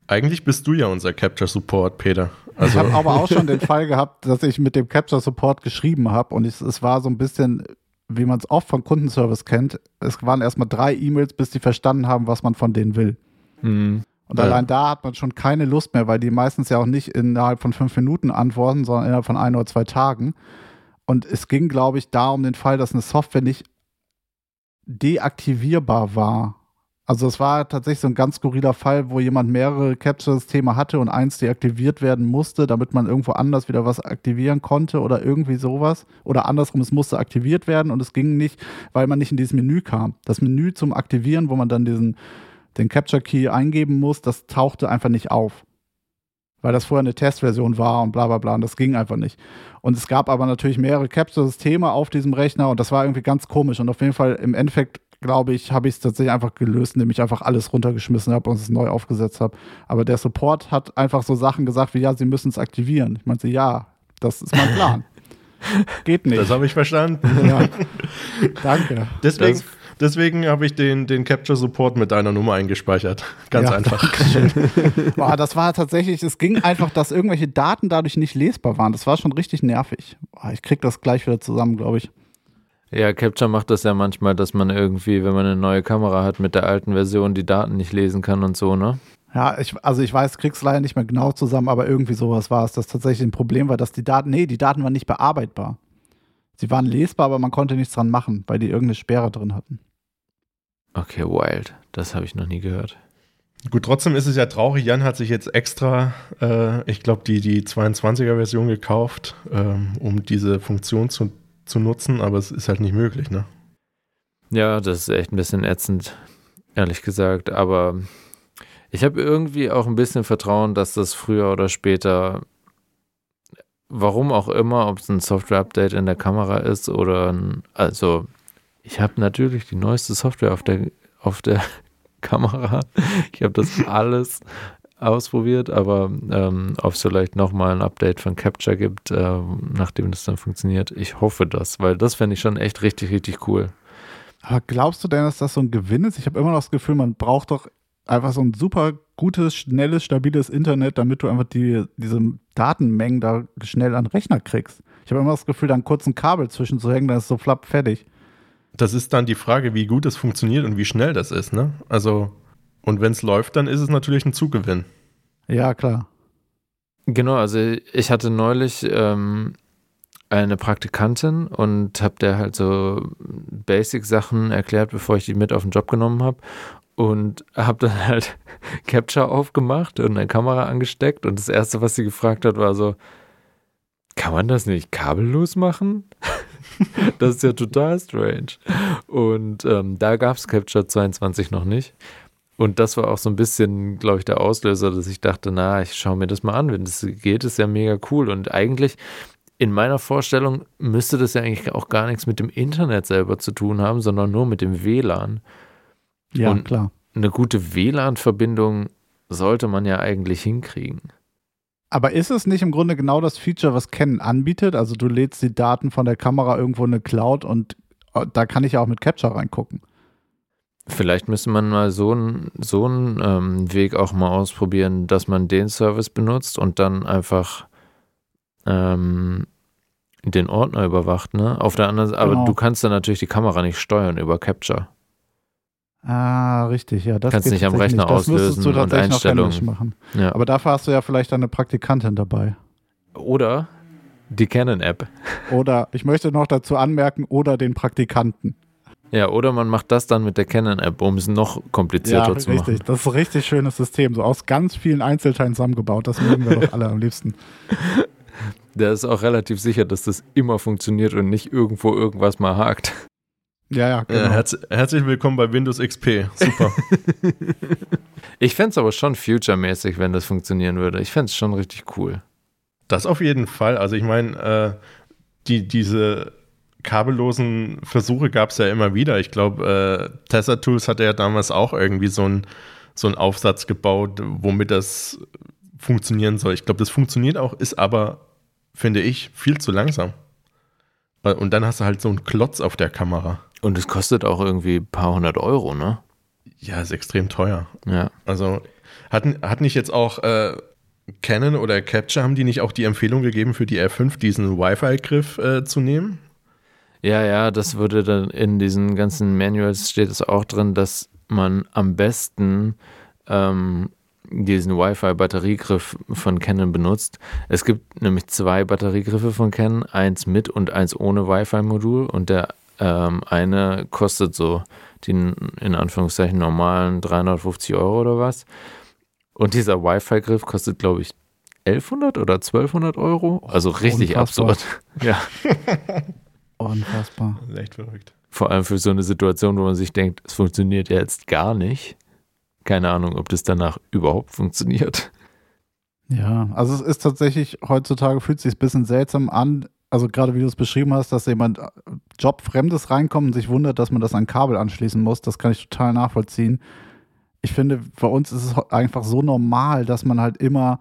Eigentlich bist du ja unser Capture Support, Peter. Also. Ich habe aber auch schon den Fall gehabt, dass ich mit dem Capture Support geschrieben habe, und es war so ein bisschen, wie man es oft von Kundenservice kennt, es waren erstmal 3 E-Mails, bis die verstanden haben, was man von denen will. Mhm. Und allein da hat man schon keine Lust mehr, weil die meistens ja auch nicht innerhalb von 5 Minuten antworten, sondern innerhalb von 1 oder 2 Tagen. Und es ging, glaube ich, da um den Fall, dass eine Software nicht deaktivierbar war. Also es war tatsächlich so ein ganz skurriler Fall, wo jemand mehrere Capture-Systeme hatte und eins deaktiviert werden musste, damit man irgendwo anders wieder was aktivieren konnte oder irgendwie sowas. Oder andersrum, es musste aktiviert werden und es ging nicht, weil man nicht in dieses Menü kam. Das Menü zum Aktivieren, wo man dann den Capture-Key eingeben muss, das tauchte einfach nicht auf. Weil das vorher eine Testversion war und bla bla bla, und das ging einfach nicht. Und es gab aber natürlich mehrere Capture-Systeme auf diesem Rechner und das war irgendwie ganz komisch. Und auf jeden Fall im Endeffekt, glaube ich, habe ich es tatsächlich einfach gelöst, indem ich einfach alles runtergeschmissen habe und es neu aufgesetzt habe. Aber der Support hat einfach so Sachen gesagt wie, ja, sie müssen es aktivieren. Ich meinte, ja, das ist mein Plan. Geht nicht. Das habe ich verstanden. Ja. Danke. Deswegen habe ich den Capture-Support mit deiner Nummer eingespeichert. Ganz einfach. Boah, das war tatsächlich, es ging einfach, dass irgendwelche Daten dadurch nicht lesbar waren. Das war schon richtig nervig. Boah, ich kriege das gleich wieder zusammen, glaube ich. Ja, Capture macht das ja manchmal, dass man irgendwie, wenn man eine neue Kamera hat, mit der alten Version die Daten nicht lesen kann und so, ne? Ja, ich weiß, krieg's leider nicht mehr genau zusammen, aber irgendwie sowas war es, dass tatsächlich ein Problem war, dass die Daten waren nicht bearbeitbar. Sie waren lesbar, aber man konnte nichts dran machen, weil die irgendeine Sperre drin hatten. Okay, wild. Das habe ich noch nie gehört. Gut, trotzdem ist es ja traurig. Jan hat sich jetzt extra, ich glaube, die 22er-Version gekauft, um diese Funktion zu nutzen, aber es ist halt nicht möglich, ne? Ja, das ist echt ein bisschen ätzend, ehrlich gesagt. Aber ich habe irgendwie auch ein bisschen Vertrauen, dass das früher oder später, warum auch immer, ob es ein Software-Update in der Kamera ist oder also ich habe natürlich die neueste Software auf der Kamera. Ich habe das alles ausprobiert, aber ob es vielleicht nochmal ein Update von Capture gibt, nachdem das dann funktioniert. Ich hoffe das, weil das fände ich schon echt richtig, richtig cool. Aber glaubst du denn, dass das so ein Gewinn ist? Ich habe immer noch das Gefühl, man braucht doch einfach so ein super gutes, schnelles, stabiles Internet, damit du einfach diese Datenmengen da schnell an den Rechner kriegst. Ich habe immer das Gefühl, da einen kurzen Kabel zwischenzuhängen, dann ist so flapp fertig. Das ist dann die Frage, wie gut das funktioniert und wie schnell das ist, ne? Also... Und wenn es läuft, dann ist es natürlich ein Zugewinn. Ja, klar. Genau, also ich hatte neulich eine Praktikantin und habe der halt so Basic-Sachen erklärt, bevor ich die mit auf den Job genommen habe. Und habe dann halt Capture aufgemacht und eine Kamera angesteckt. Und das Erste, was sie gefragt hat, war so, kann man das nicht kabellos machen? Das ist ja total strange. Und da gab es Capture 22 noch nicht. Und das war auch so ein bisschen, glaube ich, der Auslöser, dass ich dachte, ich schaue mir das mal an, wenn das geht, ist ja mega cool. Und eigentlich, in meiner Vorstellung, müsste das ja eigentlich auch gar nichts mit dem Internet selber zu tun haben, sondern nur mit dem WLAN. Ja, und klar. Eine gute WLAN-Verbindung sollte man ja eigentlich hinkriegen. Aber ist es nicht im Grunde genau das Feature, was Canon anbietet? Also du lädst die Daten von der Kamera irgendwo in eine Cloud und da kann ich ja auch mit Capture reingucken. Vielleicht müsste man mal so einen Weg auch mal ausprobieren, dass man den Service benutzt und dann einfach den Ordner überwacht, ne? Auf der anderen Seite, genau. Aber du kannst dann natürlich die Kamera nicht steuern über Capture. Ah, richtig, ja. Das kannst du nicht am Rechner nicht auslösen du und Einstellungen machen. Ja. Aber dafür hast du ja vielleicht eine Praktikantin dabei. Oder die Canon-App. Oder, ich möchte noch dazu anmerken, oder den Praktikanten. Ja, oder man macht das dann mit der Canon-App, um es noch komplizierter zu machen. Ja, richtig. Das ist ein richtig schönes System. So aus ganz vielen Einzelteilen zusammengebaut. Das mögen wir doch alle am liebsten. Der ist auch relativ sicher, dass das immer funktioniert und nicht irgendwo irgendwas mal hakt. Ja, genau. Ja, herzlich willkommen bei Windows XP. Super. Ich fände es aber schon future-mäßig, wenn das funktionieren würde. Ich fände es schon richtig cool. Das auf jeden Fall. Also ich meine, diese... kabellosen Versuche gab es ja immer wieder. Ich glaube, Tessa Tools hatte ja damals auch irgendwie so einen Aufsatz gebaut, womit das funktionieren soll. Ich glaube, das funktioniert auch, ist aber, finde ich, viel zu langsam. Und dann hast du halt so einen Klotz auf der Kamera. Und es kostet auch irgendwie ein paar hundert Euro, ne? Ja, ist extrem teuer. Ja. Also hat nicht jetzt auch Canon oder Capture, haben die nicht auch die Empfehlung gegeben, für die R5 diesen Wi-Fi-Griff zu nehmen? Ja, das würde dann in diesen ganzen Manuals steht es auch drin, dass man am besten diesen Wi-Fi-Batteriegriff von Canon benutzt. Es gibt nämlich zwei Batteriegriffe von Canon, eins mit und eins ohne Wi-Fi-Modul, und der eine kostet so den in Anführungszeichen normalen 350 Euro oder was, und dieser Wi-Fi-Griff kostet, glaube ich, 1100 oder 1200 Euro, also richtig absurd. Ja. Unfassbar. Das ist echt verrückt. Vor allem für so eine Situation, wo man sich denkt, es funktioniert ja jetzt gar nicht. Keine Ahnung, ob das danach überhaupt funktioniert. Ja, also es ist tatsächlich, heutzutage fühlt es sich ein bisschen seltsam an, also gerade wie du es beschrieben hast, dass jemand Jobfremdes reinkommt und sich wundert, dass man das an Kabel anschließen muss, das kann ich total nachvollziehen. Ich finde, bei uns ist es einfach so normal, dass man halt immer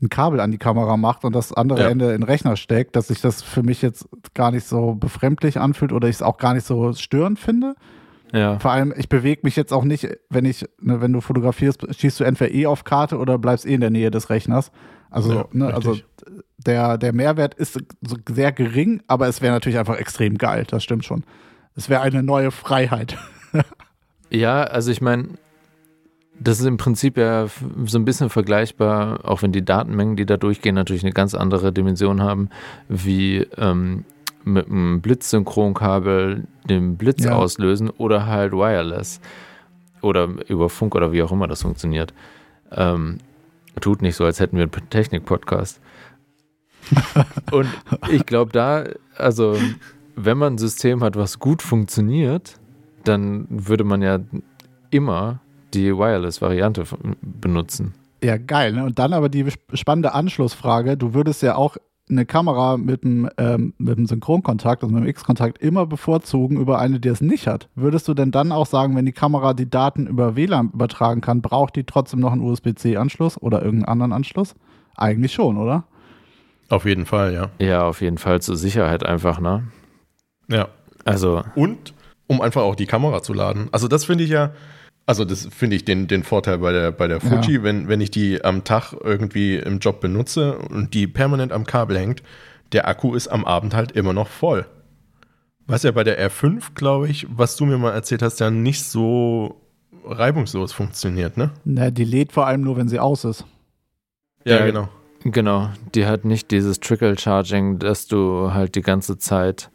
ein Kabel an die Kamera macht und das andere Ende in den Rechner steckt, dass sich das für mich jetzt gar nicht so befremdlich anfühlt oder ich es auch gar nicht so störend finde. Ja. Vor allem, ich bewege mich jetzt auch nicht, wenn du fotografierst, schießt du entweder auf Karte oder bleibst in der Nähe des Rechners. Also, ja, also der Mehrwert ist so sehr gering, aber es wäre natürlich einfach extrem geil, das stimmt schon. Es wäre eine neue Freiheit. Ja, also ich meine, das ist im Prinzip ja so ein bisschen vergleichbar, auch wenn die Datenmengen, die da durchgehen, natürlich eine ganz andere Dimension haben, wie mit einem Blitzsynchronkabel den Blitz auslösen oder halt wireless oder über Funk oder wie auch immer das funktioniert. Tut nicht so, als hätten wir einen Technik-Podcast. Und ich glaube da, also wenn man ein System hat, was gut funktioniert, dann würde man ja immer die Wireless-Variante benutzen. Ja, geil. Ne? Und dann aber die spannende Anschlussfrage, du würdest ja auch eine Kamera mit dem Synchronkontakt, also mit dem X-Kontakt, immer bevorzugen über eine, die es nicht hat. Würdest du denn dann auch sagen, wenn die Kamera die Daten über WLAN übertragen kann, braucht die trotzdem noch einen USB-C-Anschluss oder irgendeinen anderen Anschluss? Eigentlich schon, oder? Auf jeden Fall, ja. Ja, auf jeden Fall, zur Sicherheit einfach, ne? Ja. Also. Und um einfach auch die Kamera zu laden. Also das finde ich ja, also das finde ich den Vorteil bei der Fuji, wenn ich die am Tag irgendwie im Job benutze und die permanent am Kabel hängt, der Akku ist am Abend halt immer noch voll. Was ja bei der R5, glaube ich, was du mir mal erzählt hast, ja nicht so reibungslos funktioniert, ne? Na, die lädt vor allem nur, wenn sie aus ist. Ja, genau. Genau, die hat nicht dieses Trickle-Charging, dass du halt die ganze Zeit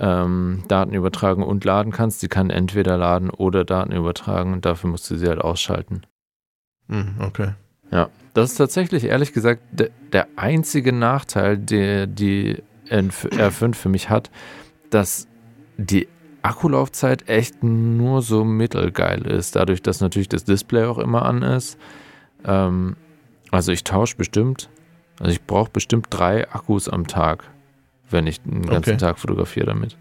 Daten übertragen und laden kannst. Sie kann entweder laden oder Daten übertragen und dafür musst du sie halt ausschalten. Okay. Ja, das ist tatsächlich, ehrlich gesagt, der einzige Nachteil, der die R5 für mich hat, dass die Akkulaufzeit echt nur so mittelgeil ist, dadurch, dass natürlich das Display auch immer an ist. Also ich tausche bestimmt, also ich brauche bestimmt 3 Akkus am Tag, wenn ich den ganzen Tag fotografiere damit.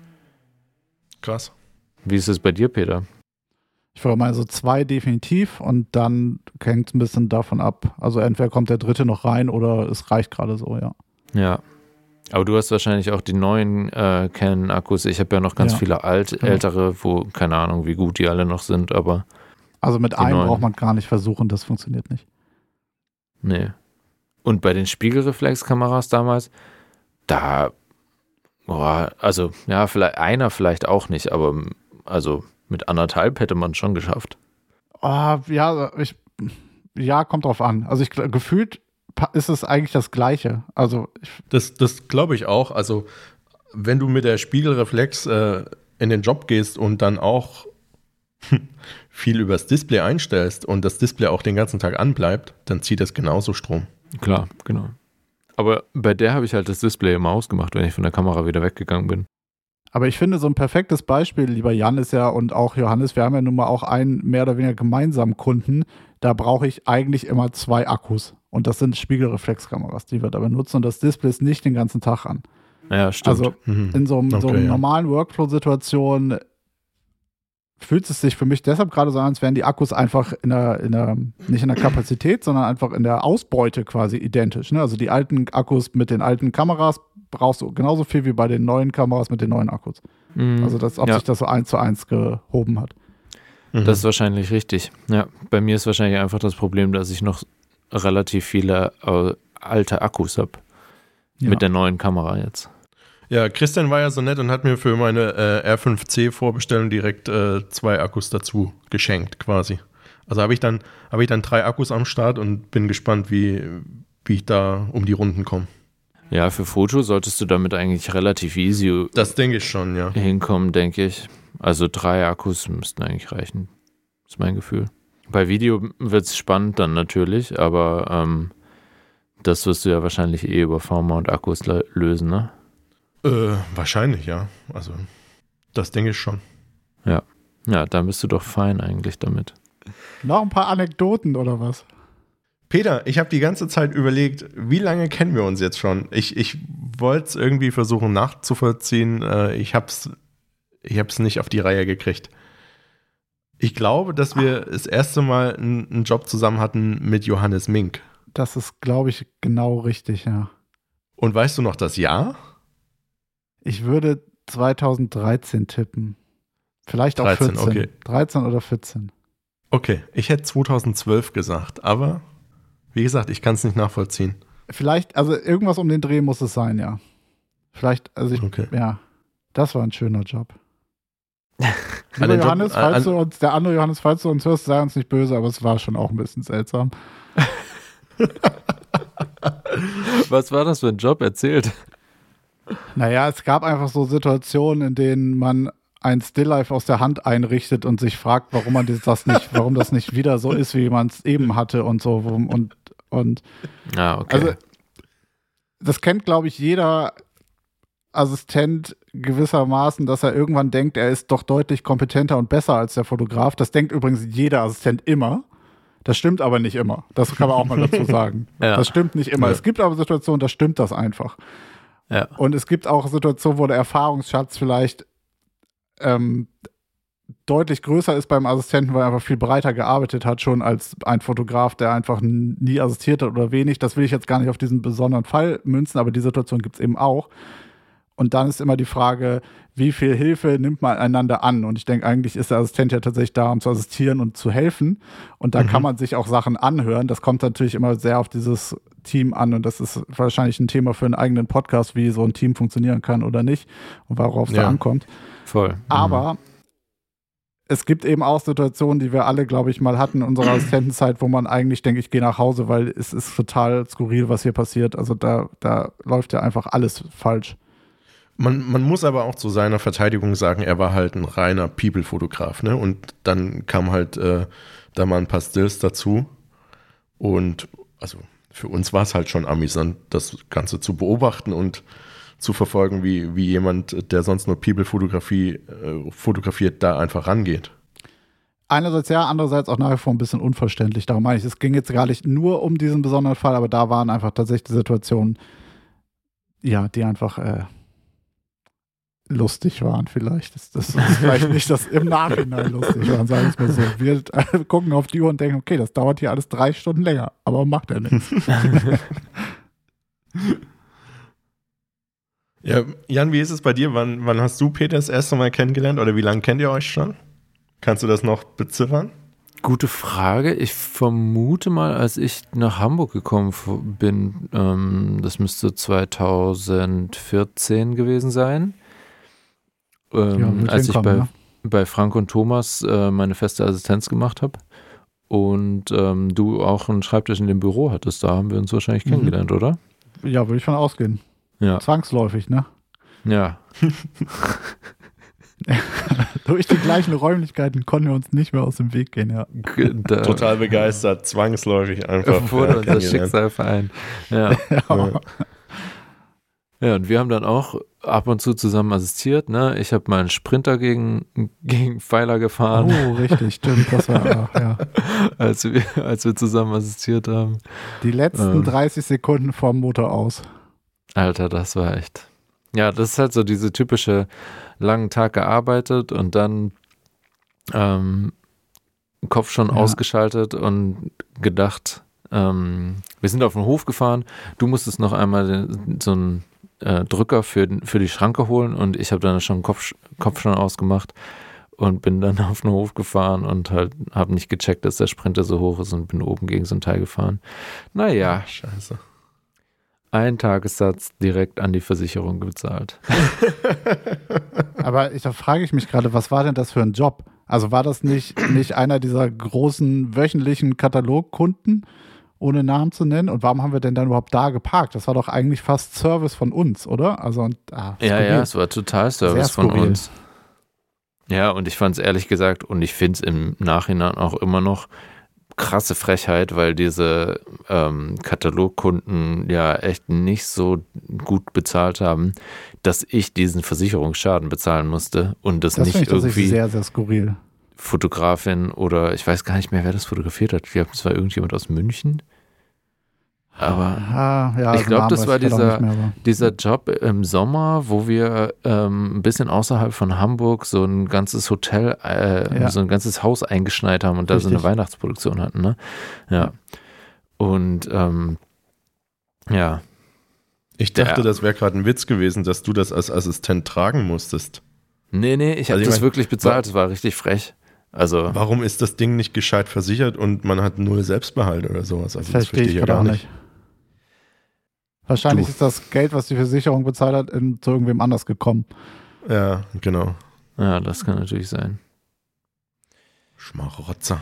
Krass. Wie ist es bei dir, Peter? Ich frage mal, so 2 definitiv und dann hängt es ein bisschen davon ab. Also entweder kommt der 3. noch rein oder es reicht gerade so, ja. Ja, aber du hast wahrscheinlich auch die neuen Canon-Akkus. Ich habe ja noch ganz viele ältere, wo, keine Ahnung, wie gut die alle noch sind, aber... Also mit einem braucht man gar nicht versuchen, das funktioniert nicht. Nee. Und bei den Spiegelreflexkameras damals, da... Also, ja, vielleicht auch nicht, aber also mit 1,5 hätte man es schon geschafft. Kommt drauf an. Also, gefühlt ist es eigentlich das Gleiche. Also, das glaube ich auch. Also, wenn du mit der Spiegelreflex in den Job gehst und dann auch viel übers Display einstellst und das Display auch den ganzen Tag anbleibt, dann zieht das genauso Strom. Klar, genau. Aber bei der habe ich halt das Display immer ausgemacht, wenn ich von der Kamera wieder weggegangen bin. Aber ich finde, so ein perfektes Beispiel, lieber Jan, ist ja, und auch Johannes, wir haben ja nun mal auch einen mehr oder weniger gemeinsamen Kunden, da brauche ich eigentlich immer 2 Akkus. Und das sind Spiegelreflexkameras, die wir da benutzen. Und das Display ist nicht den ganzen Tag an. Ja, stimmt. Also in so einem normalen Workflow-Situation fühlt es sich für mich deshalb gerade so an, als wären die Akkus einfach nicht in der Kapazität, sondern einfach in der Ausbeute quasi identisch. Ne? Also die alten Akkus mit den alten Kameras brauchst du genauso viel wie bei den neuen Kameras mit den neuen Akkus. Mhm. Also ob sich das so 1:1 gehoben hat. Mhm. Das ist wahrscheinlich richtig. Ja, bei mir ist wahrscheinlich einfach das Problem, dass ich noch relativ viele alte Akkus habe. Ja. Mit der neuen Kamera jetzt. Ja, Christian war ja so nett und hat mir für meine R5C-Vorbestellung direkt 2 Akkus dazu geschenkt quasi. Also habe ich dann 3 Akkus am Start und bin gespannt, wie ich da um die Runden komme. Ja, für Foto solltest du damit eigentlich relativ easy hinkommen, denke ich. Also 3 Akkus müssten eigentlich reichen, ist mein Gefühl. Bei Video wird es spannend dann natürlich, aber das wirst du ja wahrscheinlich über V-Mount und Akkus lösen, ne? Wahrscheinlich, ja. Also, das denke ich schon. Ja. Ja, dann bist du doch fein eigentlich damit. Noch ein paar Anekdoten, oder was? Peter, ich habe die ganze Zeit überlegt, wie lange kennen wir uns jetzt schon? Ich wollte es irgendwie versuchen nachzuvollziehen. Ich hab's nicht auf die Reihe gekriegt. Ich glaube, dass wir das erste Mal einen Job zusammen hatten mit Johannes Mink. Das ist, glaube ich, genau richtig, ja. Und weißt du noch das Jahr? Ich würde 2013 tippen. Vielleicht 13, auch 14. Okay. 13 oder 14. Okay, ich hätte 2012 gesagt, aber wie gesagt, ich kann es nicht nachvollziehen. Vielleicht, also irgendwas um den Dreh muss es sein, ja. Vielleicht, also das war ein schöner Job. Der andere Johannes, falls du uns hörst, sei uns nicht böse, aber es war schon auch ein bisschen seltsam. Was war das für ein Job? Erzählt. Naja, es gab einfach so Situationen, in denen man ein Still-Life aus der Hand einrichtet und sich fragt, warum das nicht wieder so ist, wie man es eben hatte und so. Also, das kennt, glaube ich, jeder Assistent gewissermaßen, dass er irgendwann denkt, er ist doch deutlich kompetenter und besser als der Fotograf. Das denkt übrigens jeder Assistent immer. Das stimmt aber nicht immer. Das kann man auch mal dazu sagen. Ja. Das stimmt nicht immer. Ja. Es gibt aber Situationen, da stimmt das einfach. Ja. Und es gibt auch Situationen, wo der Erfahrungsschatz vielleicht deutlich größer ist beim Assistenten, weil er einfach viel breiter gearbeitet hat, schon als ein Fotograf, der einfach nie assistiert hat oder wenig. Das will ich jetzt gar nicht auf diesen besonderen Fall münzen, aber die Situation gibt es eben auch. Und dann ist immer die Frage, wie viel Hilfe nimmt man einander an? Und ich denke, eigentlich ist der Assistent ja tatsächlich da, um zu assistieren und zu helfen. Und da kann man sich auch Sachen anhören. Das kommt natürlich immer sehr auf dieses Team an. Und das ist wahrscheinlich ein Thema für einen eigenen Podcast, wie so ein Team funktionieren kann oder nicht und worauf es da ankommt. Voll. Aber es gibt eben auch Situationen, die wir alle, glaube ich, mal hatten in unserer Assistentenzeit, wo man eigentlich denkt, ich gehe nach Hause, weil es ist total skurril, was hier passiert. Also da läuft ja einfach alles falsch. Man muss aber auch zu seiner Verteidigung sagen, er war halt ein reiner People-Fotograf, ne? Und dann kam halt da mal ein paar Stills dazu. Und also für uns war es halt schon amüsant, das Ganze zu beobachten und zu verfolgen, wie jemand, der sonst nur People-Fotografie fotografiert, da einfach rangeht. Einerseits ja, andererseits auch nach wie vor ein bisschen unverständlich. Darum meine ich, es ging jetzt gar nicht nur um diesen besonderen Fall, aber da waren einfach tatsächlich die Situationen, ja, die einfach lustig waren vielleicht. Das ist vielleicht nicht das im Nachhinein lustig waren, sagen wir es mal so. Wir gucken auf die Uhr und denken, okay, das dauert hier alles 3 Stunden länger, aber macht ja nichts. Ja, Jan, wie ist es bei dir? Wann hast du Peter das erste Mal kennengelernt oder wie lange kennt ihr euch schon? Kannst du das noch beziffern? Gute Frage. Ich vermute mal, als ich nach Hamburg gekommen bin, das müsste 2014 gewesen sein. Als ich bei Frank und Thomas meine feste Assistenz gemacht habe und du auch einen Schreibtisch in dem Büro hattest, da haben wir uns wahrscheinlich kennengelernt, oder? Ja, würde ich von ausgehen. Ja. Zwangsläufig, ne? Ja. Durch die gleichen Räumlichkeiten konnten wir uns nicht mehr aus dem Weg gehen, ja. Total begeistert, zwangsläufig einfach. Wurde unser Schicksal vereint. Ja. Ja, und wir haben dann auch ab und zu zusammen assistiert, ne? Ich habe mal einen Sprinter gegen Pfeiler gefahren. Oh, richtig, stimmt, das war auch, ja. Als wir zusammen assistiert haben. Die letzten 30 Sekunden vorm Motor aus. Alter, das war echt. Ja, das ist halt so diese typische langen Tag gearbeitet und dann Kopf schon ausgeschaltet und gedacht, wir sind auf den Hof gefahren, du musstest noch einmal so einen Drücker für die Schranke holen und ich habe dann schon Kopf schon ausgemacht und bin dann auf den Hof gefahren und halt habe nicht gecheckt, dass der Sprinter so hoch ist und bin oben gegen so ein Teil gefahren. Naja. Scheiße. Ein Tagessatz direkt an die Versicherung bezahlt. Aber da frage ich mich gerade, was war denn das für ein Job? Also war das nicht einer dieser großen wöchentlichen Katalogkunden, ohne Namen zu nennen? Und warum haben wir denn dann überhaupt da geparkt? Das war doch eigentlich fast Service von uns, oder? Also ja, es war total Service von uns. Ja, und ich fand es ehrlich gesagt, und ich finde es im Nachhinein auch immer noch krasse Frechheit, weil diese Katalogkunden ja echt nicht so gut bezahlt haben, dass ich diesen Versicherungsschaden bezahlen musste und das nicht irgendwie sehr, sehr skurril. Fotografin oder ich weiß gar nicht mehr, wer das fotografiert hat. Ich glaube, es war irgendjemand aus München. Aber ich glaube, das war dieser Job im Sommer, wo wir ein bisschen außerhalb von Hamburg so ein ganzes Hotel, so ein ganzes Haus eingeschneit haben und da so eine Weihnachtsproduktion hatten. Ne? Ja. Und ja. Ich dachte, das wäre gerade ein Witz gewesen, dass du das als Assistent tragen musstest. Nee, ich habe das wirklich bezahlt. Das war richtig frech. Also, warum ist das Ding nicht gescheit versichert und man hat null Selbstbehalt oder sowas? Also, das verstehe ich ja gar nicht. Wahrscheinlich ist das Geld, was die Versicherung bezahlt hat, zu irgendwem anders gekommen. Ja, genau. Ja, das kann natürlich sein. Schmarotzer.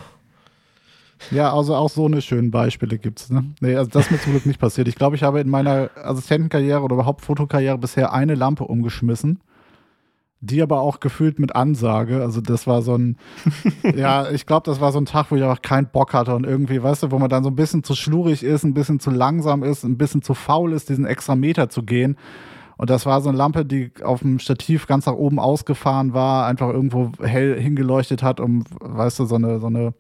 Ja, also auch so eine schönen Beispiele gibt es. Ne? Nee, also das ist mir zum Glück nicht passiert. Ich glaube, ich habe in meiner Assistentenkarriere oder überhaupt Fotokarriere bisher eine Lampe umgeschmissen. Die aber auch gefühlt mit Ansage. Also das war so ein, ich glaube, das war so ein Tag, wo ich einfach keinen Bock hatte und irgendwie, weißt du, wo man dann so ein bisschen zu schlurig ist, ein bisschen zu langsam ist, ein bisschen zu faul ist, diesen extra Meter zu gehen. Und das war so eine Lampe, die auf dem Stativ ganz nach oben ausgefahren war, einfach irgendwo hell hingeleuchtet hat, um, weißt du, so eine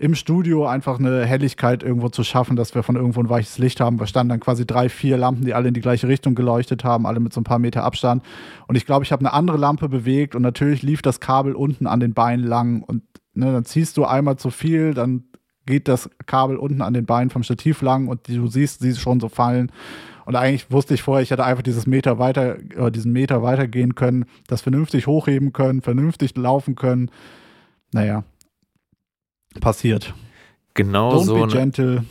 im Studio einfach eine Helligkeit irgendwo zu schaffen, dass wir von irgendwo ein weiches Licht haben. Wir standen dann quasi 3, 4 Lampen, die alle in die gleiche Richtung geleuchtet haben, alle mit so ein paar Meter Abstand. Und ich glaube, ich habe eine andere Lampe bewegt und natürlich lief das Kabel unten an den Beinen lang. Und ne, dann ziehst du einmal zu viel, dann geht das Kabel unten an den Beinen vom Stativ lang und du siehst sie schon so fallen. Und eigentlich wusste ich vorher, ich hätte einfach diesen Meter weitergehen können, das vernünftig hochheben können, vernünftig laufen können. Naja. Passiert. Genau so eine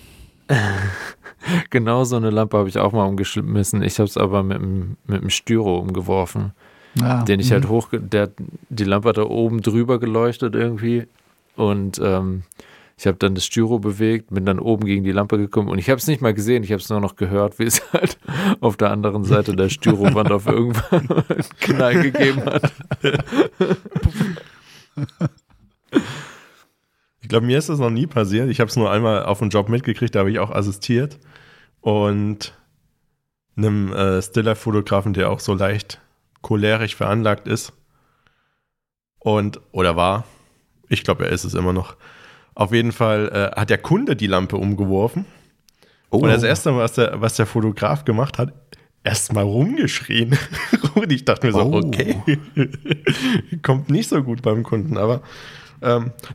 Lampe habe ich auch mal umgeschmissen. Ich habe es aber mit dem Styro umgeworfen, den ich halt die Lampe hat da oben drüber geleuchtet irgendwie und ich habe dann das Styro bewegt, bin dann oben gegen die Lampe gekommen und ich habe es nicht mal gesehen, ich habe es nur noch gehört, wie es halt auf der anderen Seite der Styrowand auf irgendwann einen Knall gegeben hat. Ich glaube, mir ist das noch nie passiert. Ich habe es nur einmal auf einen Job mitgekriegt, da habe ich auch assistiert. Und einem Stiller-Fotografen, der auch so leicht cholerisch veranlagt ist. Oder war. Ich glaube, er ist es immer noch. Auf jeden Fall hat der Kunde die Lampe umgeworfen. Oh. Und das erste Mal, was der Fotograf gemacht hat, erstmal rumgeschrien. Und ich dachte mir so, okay, kommt nicht so gut beim Kunden, aber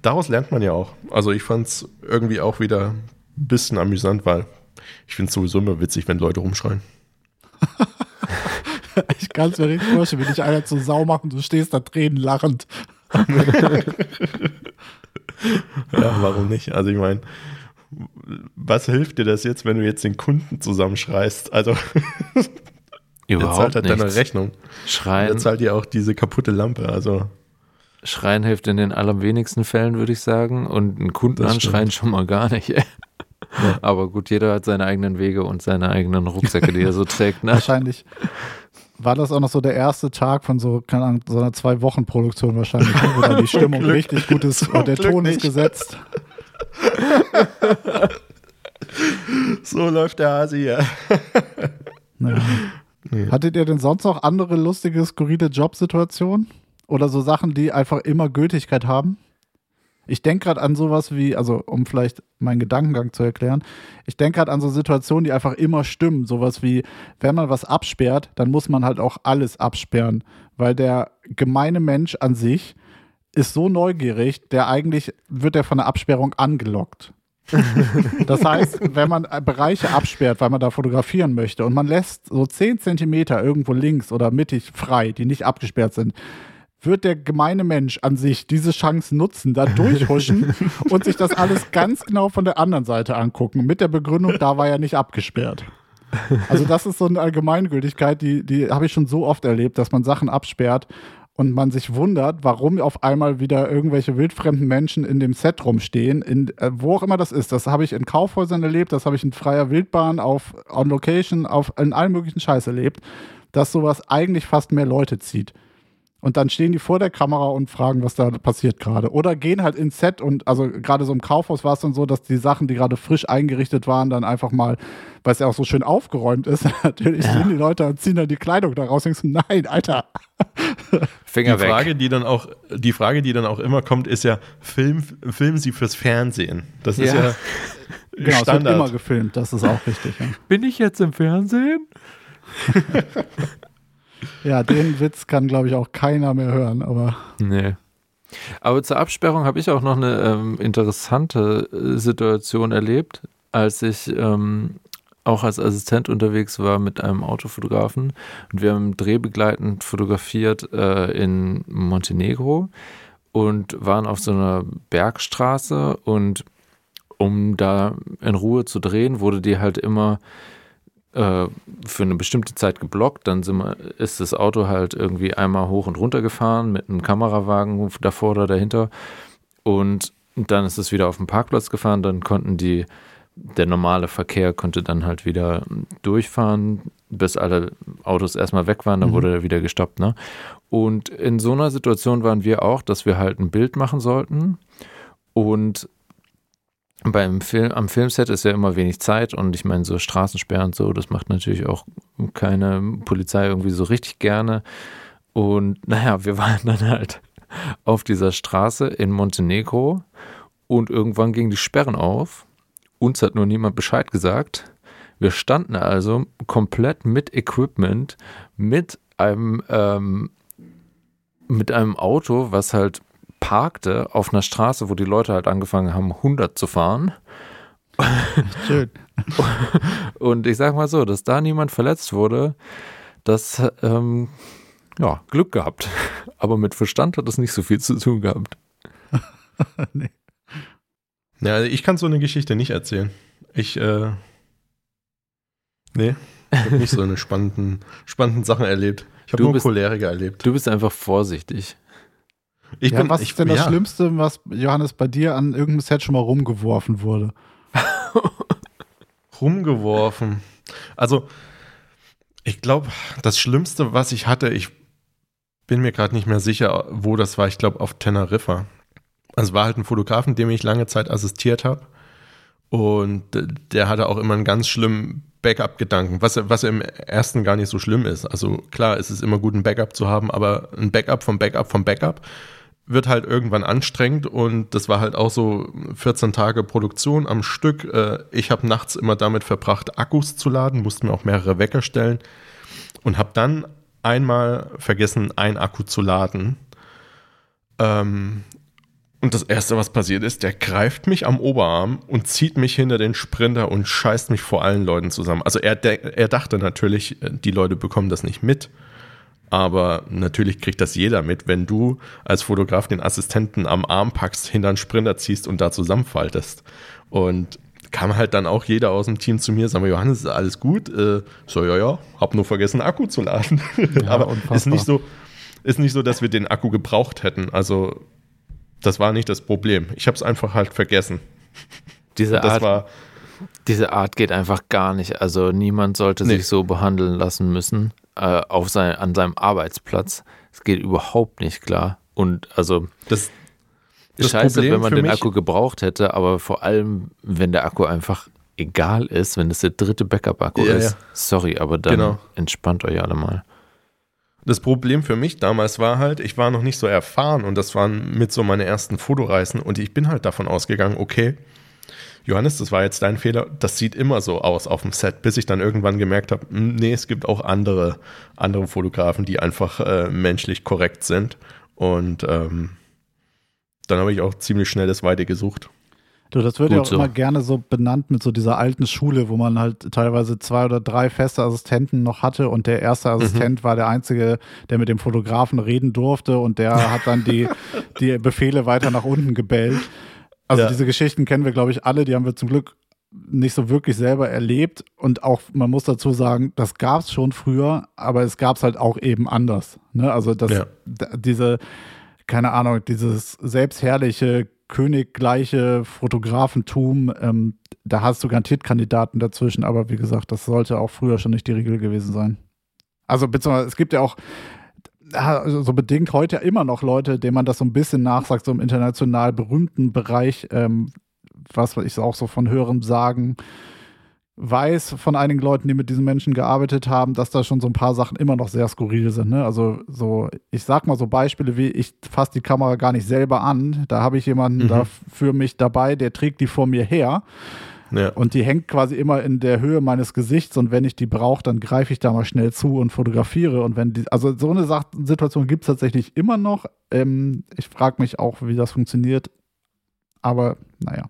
daraus lernt man ja auch. Also ich fand es irgendwie auch wieder ein bisschen amüsant, weil ich finde es sowieso immer witzig, wenn Leute rumschreien. Ich kann es mir nicht vorstellen, wenn dich einer zur Sau macht und du stehst da tränenlachend. Ja, warum nicht? Also ich meine, was hilft dir das jetzt, wenn du jetzt den Kunden zusammenschreist? Also der zahlt halt deine Rechnung. Schreien. Der zahlt dir auch diese kaputte Lampe, also Schreien hilft in den allerwenigsten Fällen, würde ich sagen. Und einen Kunden anschreien schon mal gar nicht. Ja. Aber gut, jeder hat seine eigenen Wege und seine eigenen Rucksäcke, die er so trägt. Ne? Wahrscheinlich war das auch noch so der erste Tag von so, keine Ahnung, so einer 2-Wochen-Produktion wahrscheinlich, wo dann die Stimmung richtig gut ist und der Ton ist gesetzt. So läuft der Hase hier. Naja. Ja. Hattet ihr denn sonst noch andere lustige, skurrile Jobsituationen? Oder so Sachen, die einfach immer Gültigkeit haben? Ich denke gerade an sowas wie, also um vielleicht meinen Gedankengang zu erklären, ich denke gerade an so Situationen, die einfach immer stimmen. Sowas wie, wenn man was absperrt, dann muss man halt auch alles absperren, weil der gemeine Mensch an sich ist so neugierig, der eigentlich wird der von der Absperrung angelockt. Das heißt, wenn man Bereiche absperrt, weil man da fotografieren möchte und man lässt so 10 Zentimeter irgendwo links oder mittig frei, die nicht abgesperrt sind, wird der gemeine Mensch an sich diese Chance nutzen, da durchhuschen und sich das alles ganz genau von der anderen Seite angucken, mit der Begründung, da war ja nicht abgesperrt. Also das ist so eine Allgemeingültigkeit, die habe ich schon so oft erlebt, dass man Sachen absperrt und man sich wundert, warum auf einmal wieder irgendwelche wildfremden Menschen in dem Set rumstehen, wo auch immer das ist. Das habe ich in Kaufhäusern erlebt, das habe ich in freier Wildbahn, on Location, in allem möglichen Scheiß erlebt, dass sowas eigentlich fast mehr Leute zieht. Und dann stehen die vor der Kamera und fragen, was da passiert gerade. Oder gehen halt ins Set und, also gerade so im Kaufhaus war es dann so, dass die Sachen, die gerade frisch eingerichtet waren, dann einfach mal, weil es ja auch so schön aufgeräumt ist, natürlich ja. Sehen die Leute und ziehen dann die Kleidung da raus und denkst, nein, Alter. Finger weg. Die Frage, die dann auch immer kommt, ist ja, filmen Sie fürs Fernsehen? Das ist ja Standard. Genau, es wird immer gefilmt, das ist auch richtig. Ja. Bin ich jetzt im Fernsehen? Ja, den Witz kann, glaube ich, auch keiner mehr hören, aber... Nee. Aber zur Absperrung habe ich auch noch eine interessante Situation erlebt, als ich auch als Assistent unterwegs war mit einem Autofotografen und wir haben drehbegleitend fotografiert in Montenegro und waren auf so einer Bergstraße und um da in Ruhe zu drehen, wurde die halt immer... für eine bestimmte Zeit geblockt, dann ist das Auto halt irgendwie einmal hoch und runter gefahren mit einem Kamerawagen davor oder dahinter und dann ist es wieder auf den Parkplatz gefahren, dann konnten der normale Verkehr konnte dann halt wieder durchfahren, bis alle Autos erstmal weg waren, dann wurde er wieder gestoppt, ne? Und in so einer Situation waren wir auch, dass wir halt ein Bild machen sollten und am Filmset ist ja immer wenig Zeit und ich meine, so Straßensperren und so, das macht natürlich auch keine Polizei irgendwie so richtig gerne. Und naja, wir waren dann halt auf dieser Straße in Montenegro und irgendwann gingen die Sperren auf. Uns hat nur niemand Bescheid gesagt. Wir standen also komplett mit Equipment, mit einem Auto, was halt parkte auf einer Straße, wo die Leute halt angefangen haben, 100 zu fahren. Schön. Und ich sag mal so, dass da niemand verletzt wurde, das, Glück gehabt. Aber mit Verstand hat das nicht so viel zu tun gehabt. Nee. Ja, also ich kann so eine Geschichte nicht erzählen. Ich habe nicht so eine spannenden Sachen erlebt. Ich habe nur Choleriker erlebt. Du bist einfach vorsichtig. Was ist denn das Schlimmste, was, Johannes, bei dir an irgendeinem Set schon mal rumgeworfen wurde? Rumgeworfen? Also, ich glaube, das Schlimmste, was ich hatte, ich bin mir gerade nicht mehr sicher, wo das war. Ich glaube, auf Teneriffa. Also, es war halt ein Fotografen, dem ich lange Zeit assistiert habe. Und der hatte auch immer einen ganz schlimmen Backup-Gedanken, was im ersten gar nicht so schlimm ist. Also, klar, es ist immer gut, ein Backup zu haben, aber ein Backup vom Backup vom Backup wird halt irgendwann anstrengend und das war halt auch so 14 Tage Produktion am Stück. Ich habe nachts immer damit verbracht, Akkus zu laden, musste mir auch mehrere Wecker stellen und habe dann einmal vergessen, einen Akku zu laden. Und das Erste, was passiert ist, der greift mich am Oberarm und zieht mich hinter den Sprinter und scheißt mich vor allen Leuten zusammen. Also er dachte natürlich, die Leute bekommen das nicht mit. Aber natürlich kriegt das jeder mit, wenn du als Fotograf den Assistenten am Arm packst, hinter einen Sprinter ziehst und da zusammenfaltest. Und kam halt dann auch jeder aus dem Team zu mir, sagen wir, Johannes, ist alles gut? Hab nur vergessen, Akku zu laden. Ja, aber unfassbar. Ist nicht so, dass wir den Akku gebraucht hätten. Also das war nicht das Problem. Ich habe es einfach halt vergessen. Diese Art geht einfach gar nicht. Also niemand sollte sich so behandeln lassen müssen. An seinem Arbeitsplatz. Es geht überhaupt nicht klar. Und also das scheiße, Problem wenn man den Akku gebraucht hätte, aber vor allem, wenn der Akku einfach egal ist, wenn es der dritte Backup-Akku ist. Sorry, aber dann entspannt euch alle mal. Das Problem für mich damals war halt, ich war noch nicht so erfahren und das waren mit so meine ersten Fotoreisen und ich bin halt davon ausgegangen, okay, Johannes, das war jetzt dein Fehler, das sieht immer so aus auf dem Set, bis ich dann irgendwann gemerkt habe, nee, es gibt auch andere Fotografen, die einfach menschlich korrekt sind und dann habe ich auch ziemlich schnell das Weite gesucht. Du, das wird ja auch so immer gerne so benannt mit so dieser alten Schule, wo man halt teilweise 2 oder 3 feste Assistenten noch hatte und der erste Assistent war der Einzige, der mit dem Fotografen reden durfte und der hat dann die Befehle weiter nach unten gebellt. Also diese Geschichten kennen wir, glaube ich, alle, die haben wir zum Glück nicht so wirklich selber erlebt und auch, man muss dazu sagen, das gab es schon früher, aber es gab es halt auch eben anders. Ne? Also diese, keine Ahnung, dieses selbstherrliche königgleiche Fotografentum, da hast du garantiert Kandidaten dazwischen, aber wie gesagt, das sollte auch früher schon nicht die Regel gewesen sein. Also beziehungsweise es gibt ja auch so bedingt heute immer noch Leute, denen man das so ein bisschen nachsagt, so im international berühmten Bereich, was ich auch so von höherem Sagen weiß von einigen Leuten, die mit diesen Menschen gearbeitet haben, dass da schon so ein paar Sachen immer noch sehr skurril sind. Ne? Also so, ich sag mal so Beispiele wie, ich fasse die Kamera gar nicht selber an, da habe ich jemanden da für mich dabei, der trägt die vor mir her und die hängt quasi immer in der Höhe meines Gesichts und wenn ich die brauche, dann greife ich da mal schnell zu und fotografiere und wenn die, also so eine Situation gibt es tatsächlich immer noch. Ich frage mich auch, wie das funktioniert, aber naja.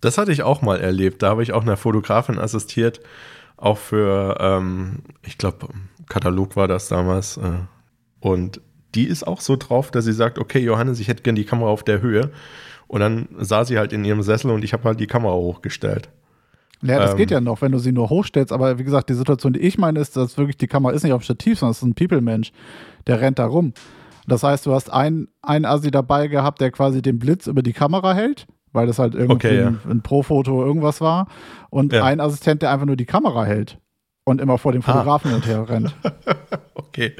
Das hatte ich auch mal erlebt, da habe ich auch einer Fotografin assistiert, auch für, ich glaube, Katalog war das damals. Und die ist auch so drauf, dass sie sagt, okay, Johannes, ich hätte gern die Kamera auf der Höhe. Und dann sah sie halt in ihrem Sessel und ich habe halt die Kamera hochgestellt. Ja, das geht ja noch, wenn du sie nur hochstellst, aber wie gesagt, die Situation, die ich meine, ist, dass wirklich die Kamera ist nicht auf Stativ, sondern es ist ein People-Mensch, der rennt da rum. Das heißt, du hast einen Assi dabei gehabt, der quasi den Blitz über die Kamera hält, weil das halt irgendwie ein Profoto irgendwas war und ein Assistent, der einfach nur die Kamera hält und immer vor dem Fotografen hinterher rennt. Okay.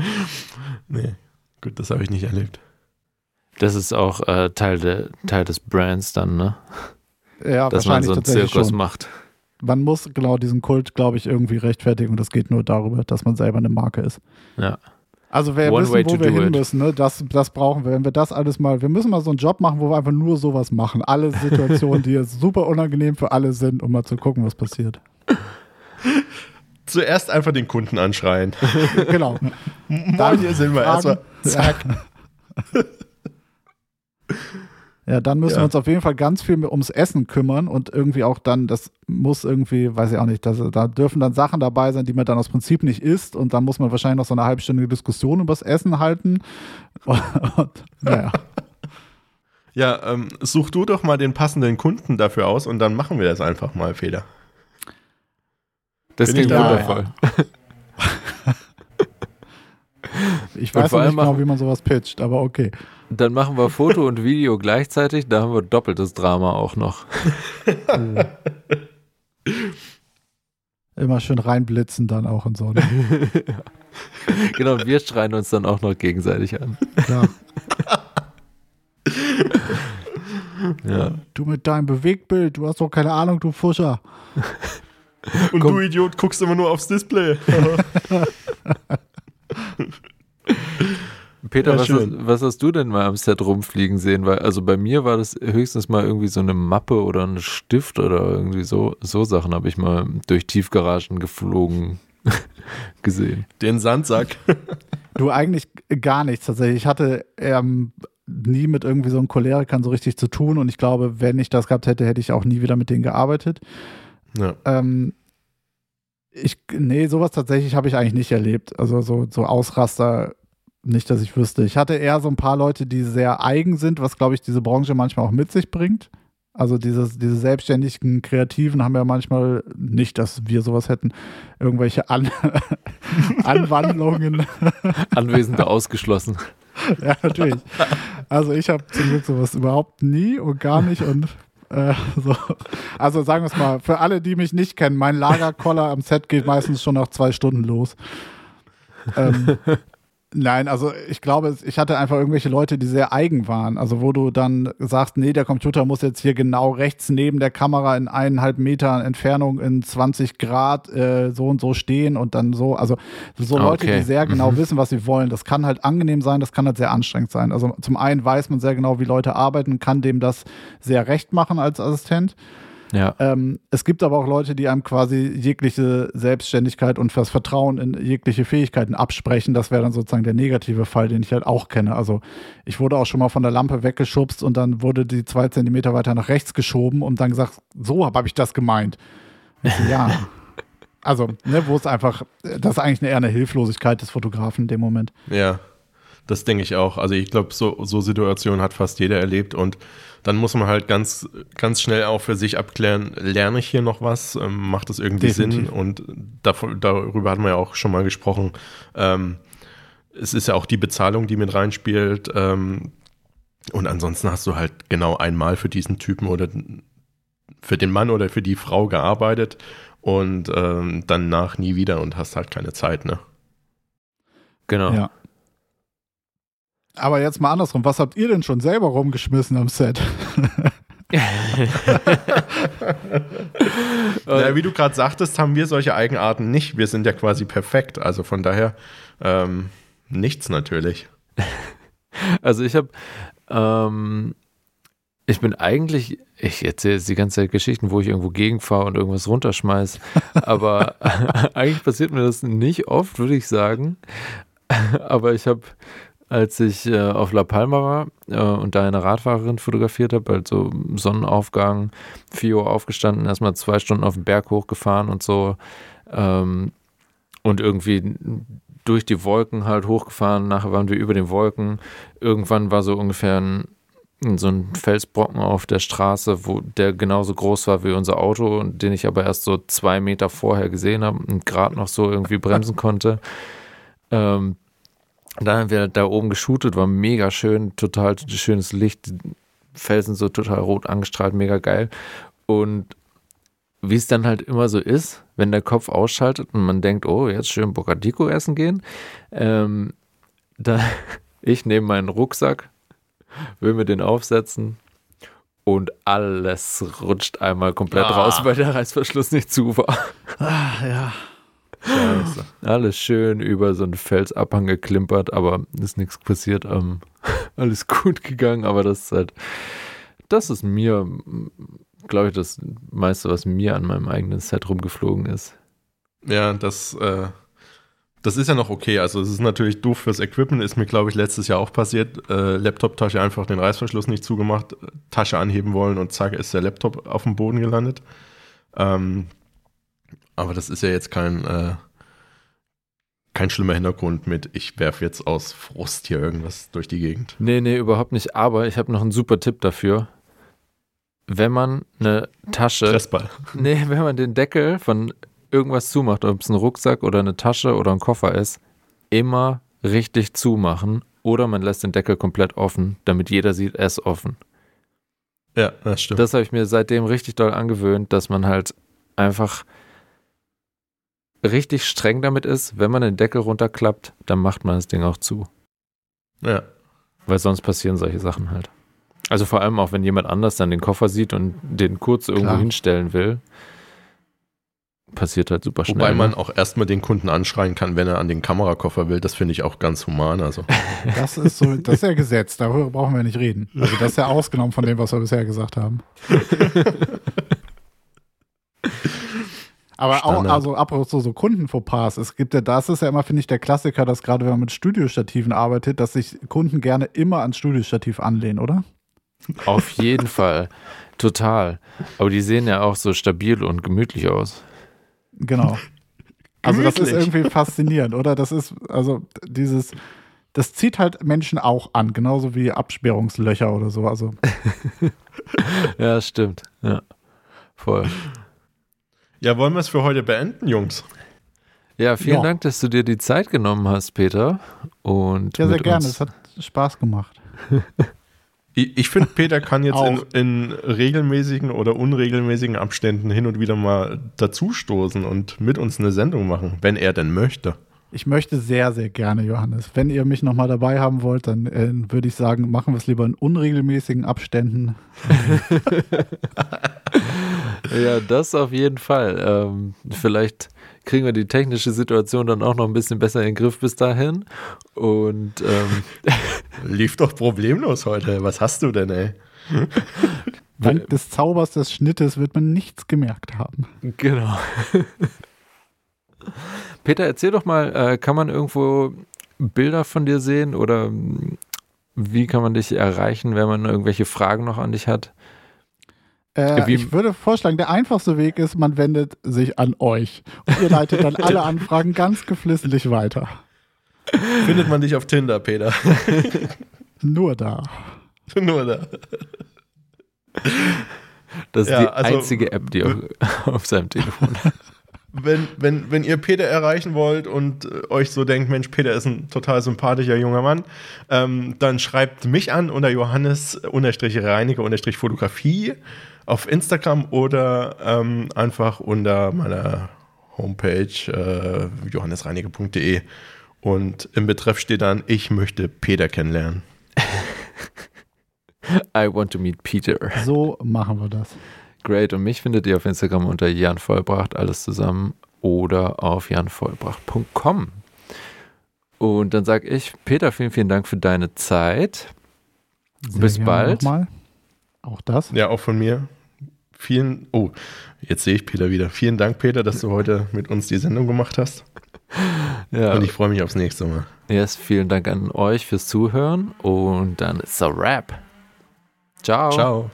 Nee, gut, das habe ich nicht erlebt. Das ist auch Teil des Brands dann, ne? Ja, dass wahrscheinlich man so einen Zirkus schon macht. Man muss genau diesen Kult, glaube ich, irgendwie rechtfertigen und das geht nur darüber, dass man selber eine Marke ist. Ja. Also wir wissen, wo wir hin müssen, ne? Das brauchen wir. Wenn wir das alles mal, wir müssen mal so einen Job machen, wo wir einfach nur sowas machen. Alle Situationen, die jetzt super unangenehm für alle sind, um mal zu gucken, was passiert. Zuerst einfach den Kunden anschreien. Genau. Dann hier sind wir erstmal. Zack. Ja, dann müssen wir uns auf jeden Fall ganz viel ums Essen kümmern und irgendwie auch dann, das muss irgendwie, weiß ich auch nicht, da dürfen dann Sachen dabei sein, die man dann aus Prinzip nicht isst und dann muss man wahrscheinlich noch so eine halbstündige Diskussion über das Essen halten. Und, naja. Ja, such du doch mal den passenden Kunden dafür aus und dann machen wir das einfach mal, Feder. Das ist wundervoll. Ich weiß nicht genau, wie man sowas pitcht, aber okay. Dann machen wir Foto und Video gleichzeitig, da haben wir doppeltes Drama auch noch. Immer schön reinblitzen dann auch und so. Ne? Genau, wir schreien uns dann auch noch gegenseitig an. Klar. Ja. Du mit deinem Bewegtbild, du hast doch keine Ahnung, du Fuscher. Und komm, du Idiot, guckst immer nur aufs Display. Peter, ja, was hast du denn mal am Set rumfliegen sehen? Weil, also bei mir war das höchstens mal irgendwie so eine Mappe oder ein Stift oder irgendwie so Sachen habe ich mal durch Tiefgaragen geflogen gesehen. Den Sandsack. Du, eigentlich gar nichts tatsächlich. Ich hatte nie mit irgendwie so einem Cholerikern so richtig zu tun und ich glaube, wenn ich das gehabt hätte, hätte ich auch nie wieder mit denen gearbeitet. Ja. Sowas tatsächlich habe ich eigentlich nicht erlebt. Also so Ausraster, nicht, dass ich wüsste. Ich hatte eher so ein paar Leute, die sehr eigen sind, was, glaube ich, diese Branche manchmal auch mit sich bringt. Also diese selbstständigen Kreativen haben ja manchmal, nicht, dass wir sowas hätten, irgendwelche Anwandlungen. Anwesende ausgeschlossen. Ja, natürlich. Also ich habe zum Glück sowas überhaupt nie und gar nicht und so. Also sagen wir es mal, für alle, die mich nicht kennen, mein Lagerkoller am Set geht meistens schon nach 2 Stunden los. Nein, also ich glaube, ich hatte einfach irgendwelche Leute, die sehr eigen waren. Also wo du dann sagst, nee, der Computer muss jetzt hier genau rechts neben der Kamera in 1,5 Metern Entfernung in 20 Grad so und so stehen und dann so. Also so Leute, die sehr genau wissen, was sie wollen. Das kann halt angenehm sein, das kann halt sehr anstrengend sein. Also zum einen weiß man sehr genau, wie Leute arbeiten, kann dem das sehr recht machen als Assistent. Ja. Es gibt aber auch Leute, die einem quasi jegliche Selbstständigkeit und das Vertrauen in jegliche Fähigkeiten absprechen. Das wäre dann sozusagen der negative Fall, den ich halt auch kenne. Also ich wurde auch schon mal von der Lampe weggeschubst und dann wurde die 2 Zentimeter weiter nach rechts geschoben und dann gesagt, so habe ich das gemeint. Ja, also ne, wo es einfach, das ist eigentlich eher eine Hilflosigkeit des Fotografen in dem Moment. Ja. Das denke ich auch. Also ich glaube, so Situationen hat fast jeder erlebt und dann muss man halt ganz, ganz schnell auch für sich abklären, lerne ich hier noch was? Macht das irgendwie Definitiv. Sinn? Und darüber hatten wir ja auch schon mal gesprochen. Es ist ja auch die Bezahlung, die mit reinspielt. Und ansonsten hast du halt genau einmal für diesen Typen oder für den Mann oder für die Frau gearbeitet und danach nie wieder und hast halt keine Zeit, ne? Genau. Ja. Aber jetzt mal andersrum, was habt ihr denn schon selber rumgeschmissen am Set? Ja, wie du gerade sagtest, haben wir solche Eigenarten nicht. Wir sind ja quasi perfekt, also von daher nichts natürlich. Also ich habe, ich erzähle jetzt die ganze Zeit Geschichten, wo ich irgendwo gegenfahre und irgendwas runterschmeiß, aber eigentlich passiert mir das nicht oft, würde ich sagen. Aber ich habe, als ich auf La Palma war und da eine Radfahrerin fotografiert habe, also Sonnenaufgang, 4 Uhr aufgestanden, erstmal 2 Stunden auf den Berg hochgefahren und so und irgendwie durch die Wolken halt hochgefahren, nachher waren wir über den Wolken, irgendwann war so ungefähr so ein Felsbrocken auf der Straße, wo der genauso groß war wie unser Auto und den ich aber erst so 2 Meter vorher gesehen habe und gerade noch so irgendwie bremsen konnte. Dann haben wir da oben geshootet, war mega schön, total schönes Licht, Felsen so total rot angestrahlt, mega geil. Und wie es dann halt immer so ist, wenn der Kopf ausschaltet und man denkt, oh, jetzt schön Bocadico essen gehen, ich nehme meinen Rucksack, will mir den aufsetzen und alles rutscht einmal komplett raus, weil der Reißverschluss nicht zu war. Ja. Scheiße. Alles schön über so einen Felsabhang geklimpert, aber ist nichts passiert. Alles gut gegangen, aber das ist mir, glaube ich, das meiste, was mir an meinem eigenen Set rumgeflogen ist. Ja, das ist ja noch okay. Also es ist natürlich doof fürs Equipment, ist mir, glaube ich, letztes Jahr auch passiert. Laptop-Tasche einfach den Reißverschluss nicht zugemacht, Tasche anheben wollen und zack, ist der Laptop auf dem Boden gelandet. Aber das ist ja jetzt kein schlimmer Hintergrund mit, ich werfe jetzt aus Frust hier irgendwas durch die Gegend. Nee, überhaupt nicht. Aber ich habe noch einen super Tipp dafür. Wenn man eine Tasche... Stressball. Nee, wenn man den Deckel von irgendwas zumacht, ob es ein Rucksack oder eine Tasche oder ein Koffer ist, immer richtig zumachen. Oder man lässt den Deckel komplett offen, damit jeder sieht, er ist offen. Ja, das stimmt. Das habe ich mir seitdem richtig doll angewöhnt, dass man halt einfach... richtig streng damit ist, wenn man den Deckel runterklappt, dann macht man das Ding auch zu. Ja. Weil sonst passieren solche Sachen halt. Also vor allem auch, wenn jemand anders dann den Koffer sieht und den kurz irgendwo hinstellen will, passiert halt super schnell. Wobei man auch erstmal den Kunden anschreien kann, wenn er an den Kamerakoffer will, das finde ich auch ganz human. Also. Das ist ja Gesetz, darüber brauchen wir nicht reden. Also das ist ja ausgenommen von dem, was wir bisher gesagt haben. Aber Standard. Auch, also apropos so Kunden-Fauxpas, es gibt ja, das ist ja immer, finde ich, der Klassiker, dass gerade wenn man mit Studiostativen arbeitet, dass sich Kunden gerne immer ans Studiostativ anlehnen, oder? Auf jeden Fall, total. Aber die sehen ja auch so stabil und gemütlich aus. Genau. Also das ist irgendwie faszinierend, oder? Das ist, also dieses, das zieht halt Menschen auch an, genauso wie Absperrungslöcher oder so. Also. Ja, stimmt. Ja, voll. Ja, wollen wir es für heute beenden, Jungs? Ja, vielen Dank, dass du dir die Zeit genommen hast, Peter. Und ja, sehr gerne. Es hat Spaß gemacht. Ich finde, Peter kann jetzt in regelmäßigen oder unregelmäßigen Abständen hin und wieder mal dazustoßen und mit uns eine Sendung machen, wenn er denn möchte. Ich möchte sehr, sehr gerne, Johannes. Wenn ihr mich nochmal dabei haben wollt, dann würde ich sagen, machen wir es lieber in unregelmäßigen Abständen. Ja, das auf jeden Fall. Vielleicht kriegen wir die technische Situation dann auch noch ein bisschen besser in den Griff bis dahin. Und lief doch problemlos heute. Was hast du denn, ey? Dank des Zaubers des Schnittes wird man nichts gemerkt haben. Genau. Peter, erzähl doch mal, kann man irgendwo Bilder von dir sehen oder wie kann man dich erreichen, wenn man irgendwelche Fragen noch an dich hat? Ich würde vorschlagen, der einfachste Weg ist, man wendet sich an euch und ihr leitet dann alle Anfragen ganz geflissentlich weiter. Findet man dich auf Tinder, Peter? Nur da. Nur da. Das ist ja, die einzige App, die auf seinem Telefon hat. Wenn ihr Peter erreichen wollt und euch so denkt, Mensch, Peter ist ein total sympathischer junger Mann, dann schreibt mich an unter Johannes_Reinecke_Fotografie auf Instagram oder einfach unter meiner Homepage johannesreinecke.de und im Betreff steht dann, ich möchte Peter kennenlernen. I want to meet Peter. So machen wir das. Great. Und mich findet ihr auf Instagram unter Jan Vollbracht, alles zusammen, oder auf janvollbracht.com. Und dann sage ich, Peter, vielen, vielen Dank für deine Zeit. Sehr bis bald. Nochmal. Auch das. Ja, auch von mir. Oh, jetzt sehe ich Peter wieder. Vielen Dank, Peter, dass du heute mit uns die Sendung gemacht hast. Ja. Und ich freue mich aufs nächste Mal. Yes, vielen Dank an euch fürs Zuhören. Und dann ist der Wrap. Ciao. Ciao.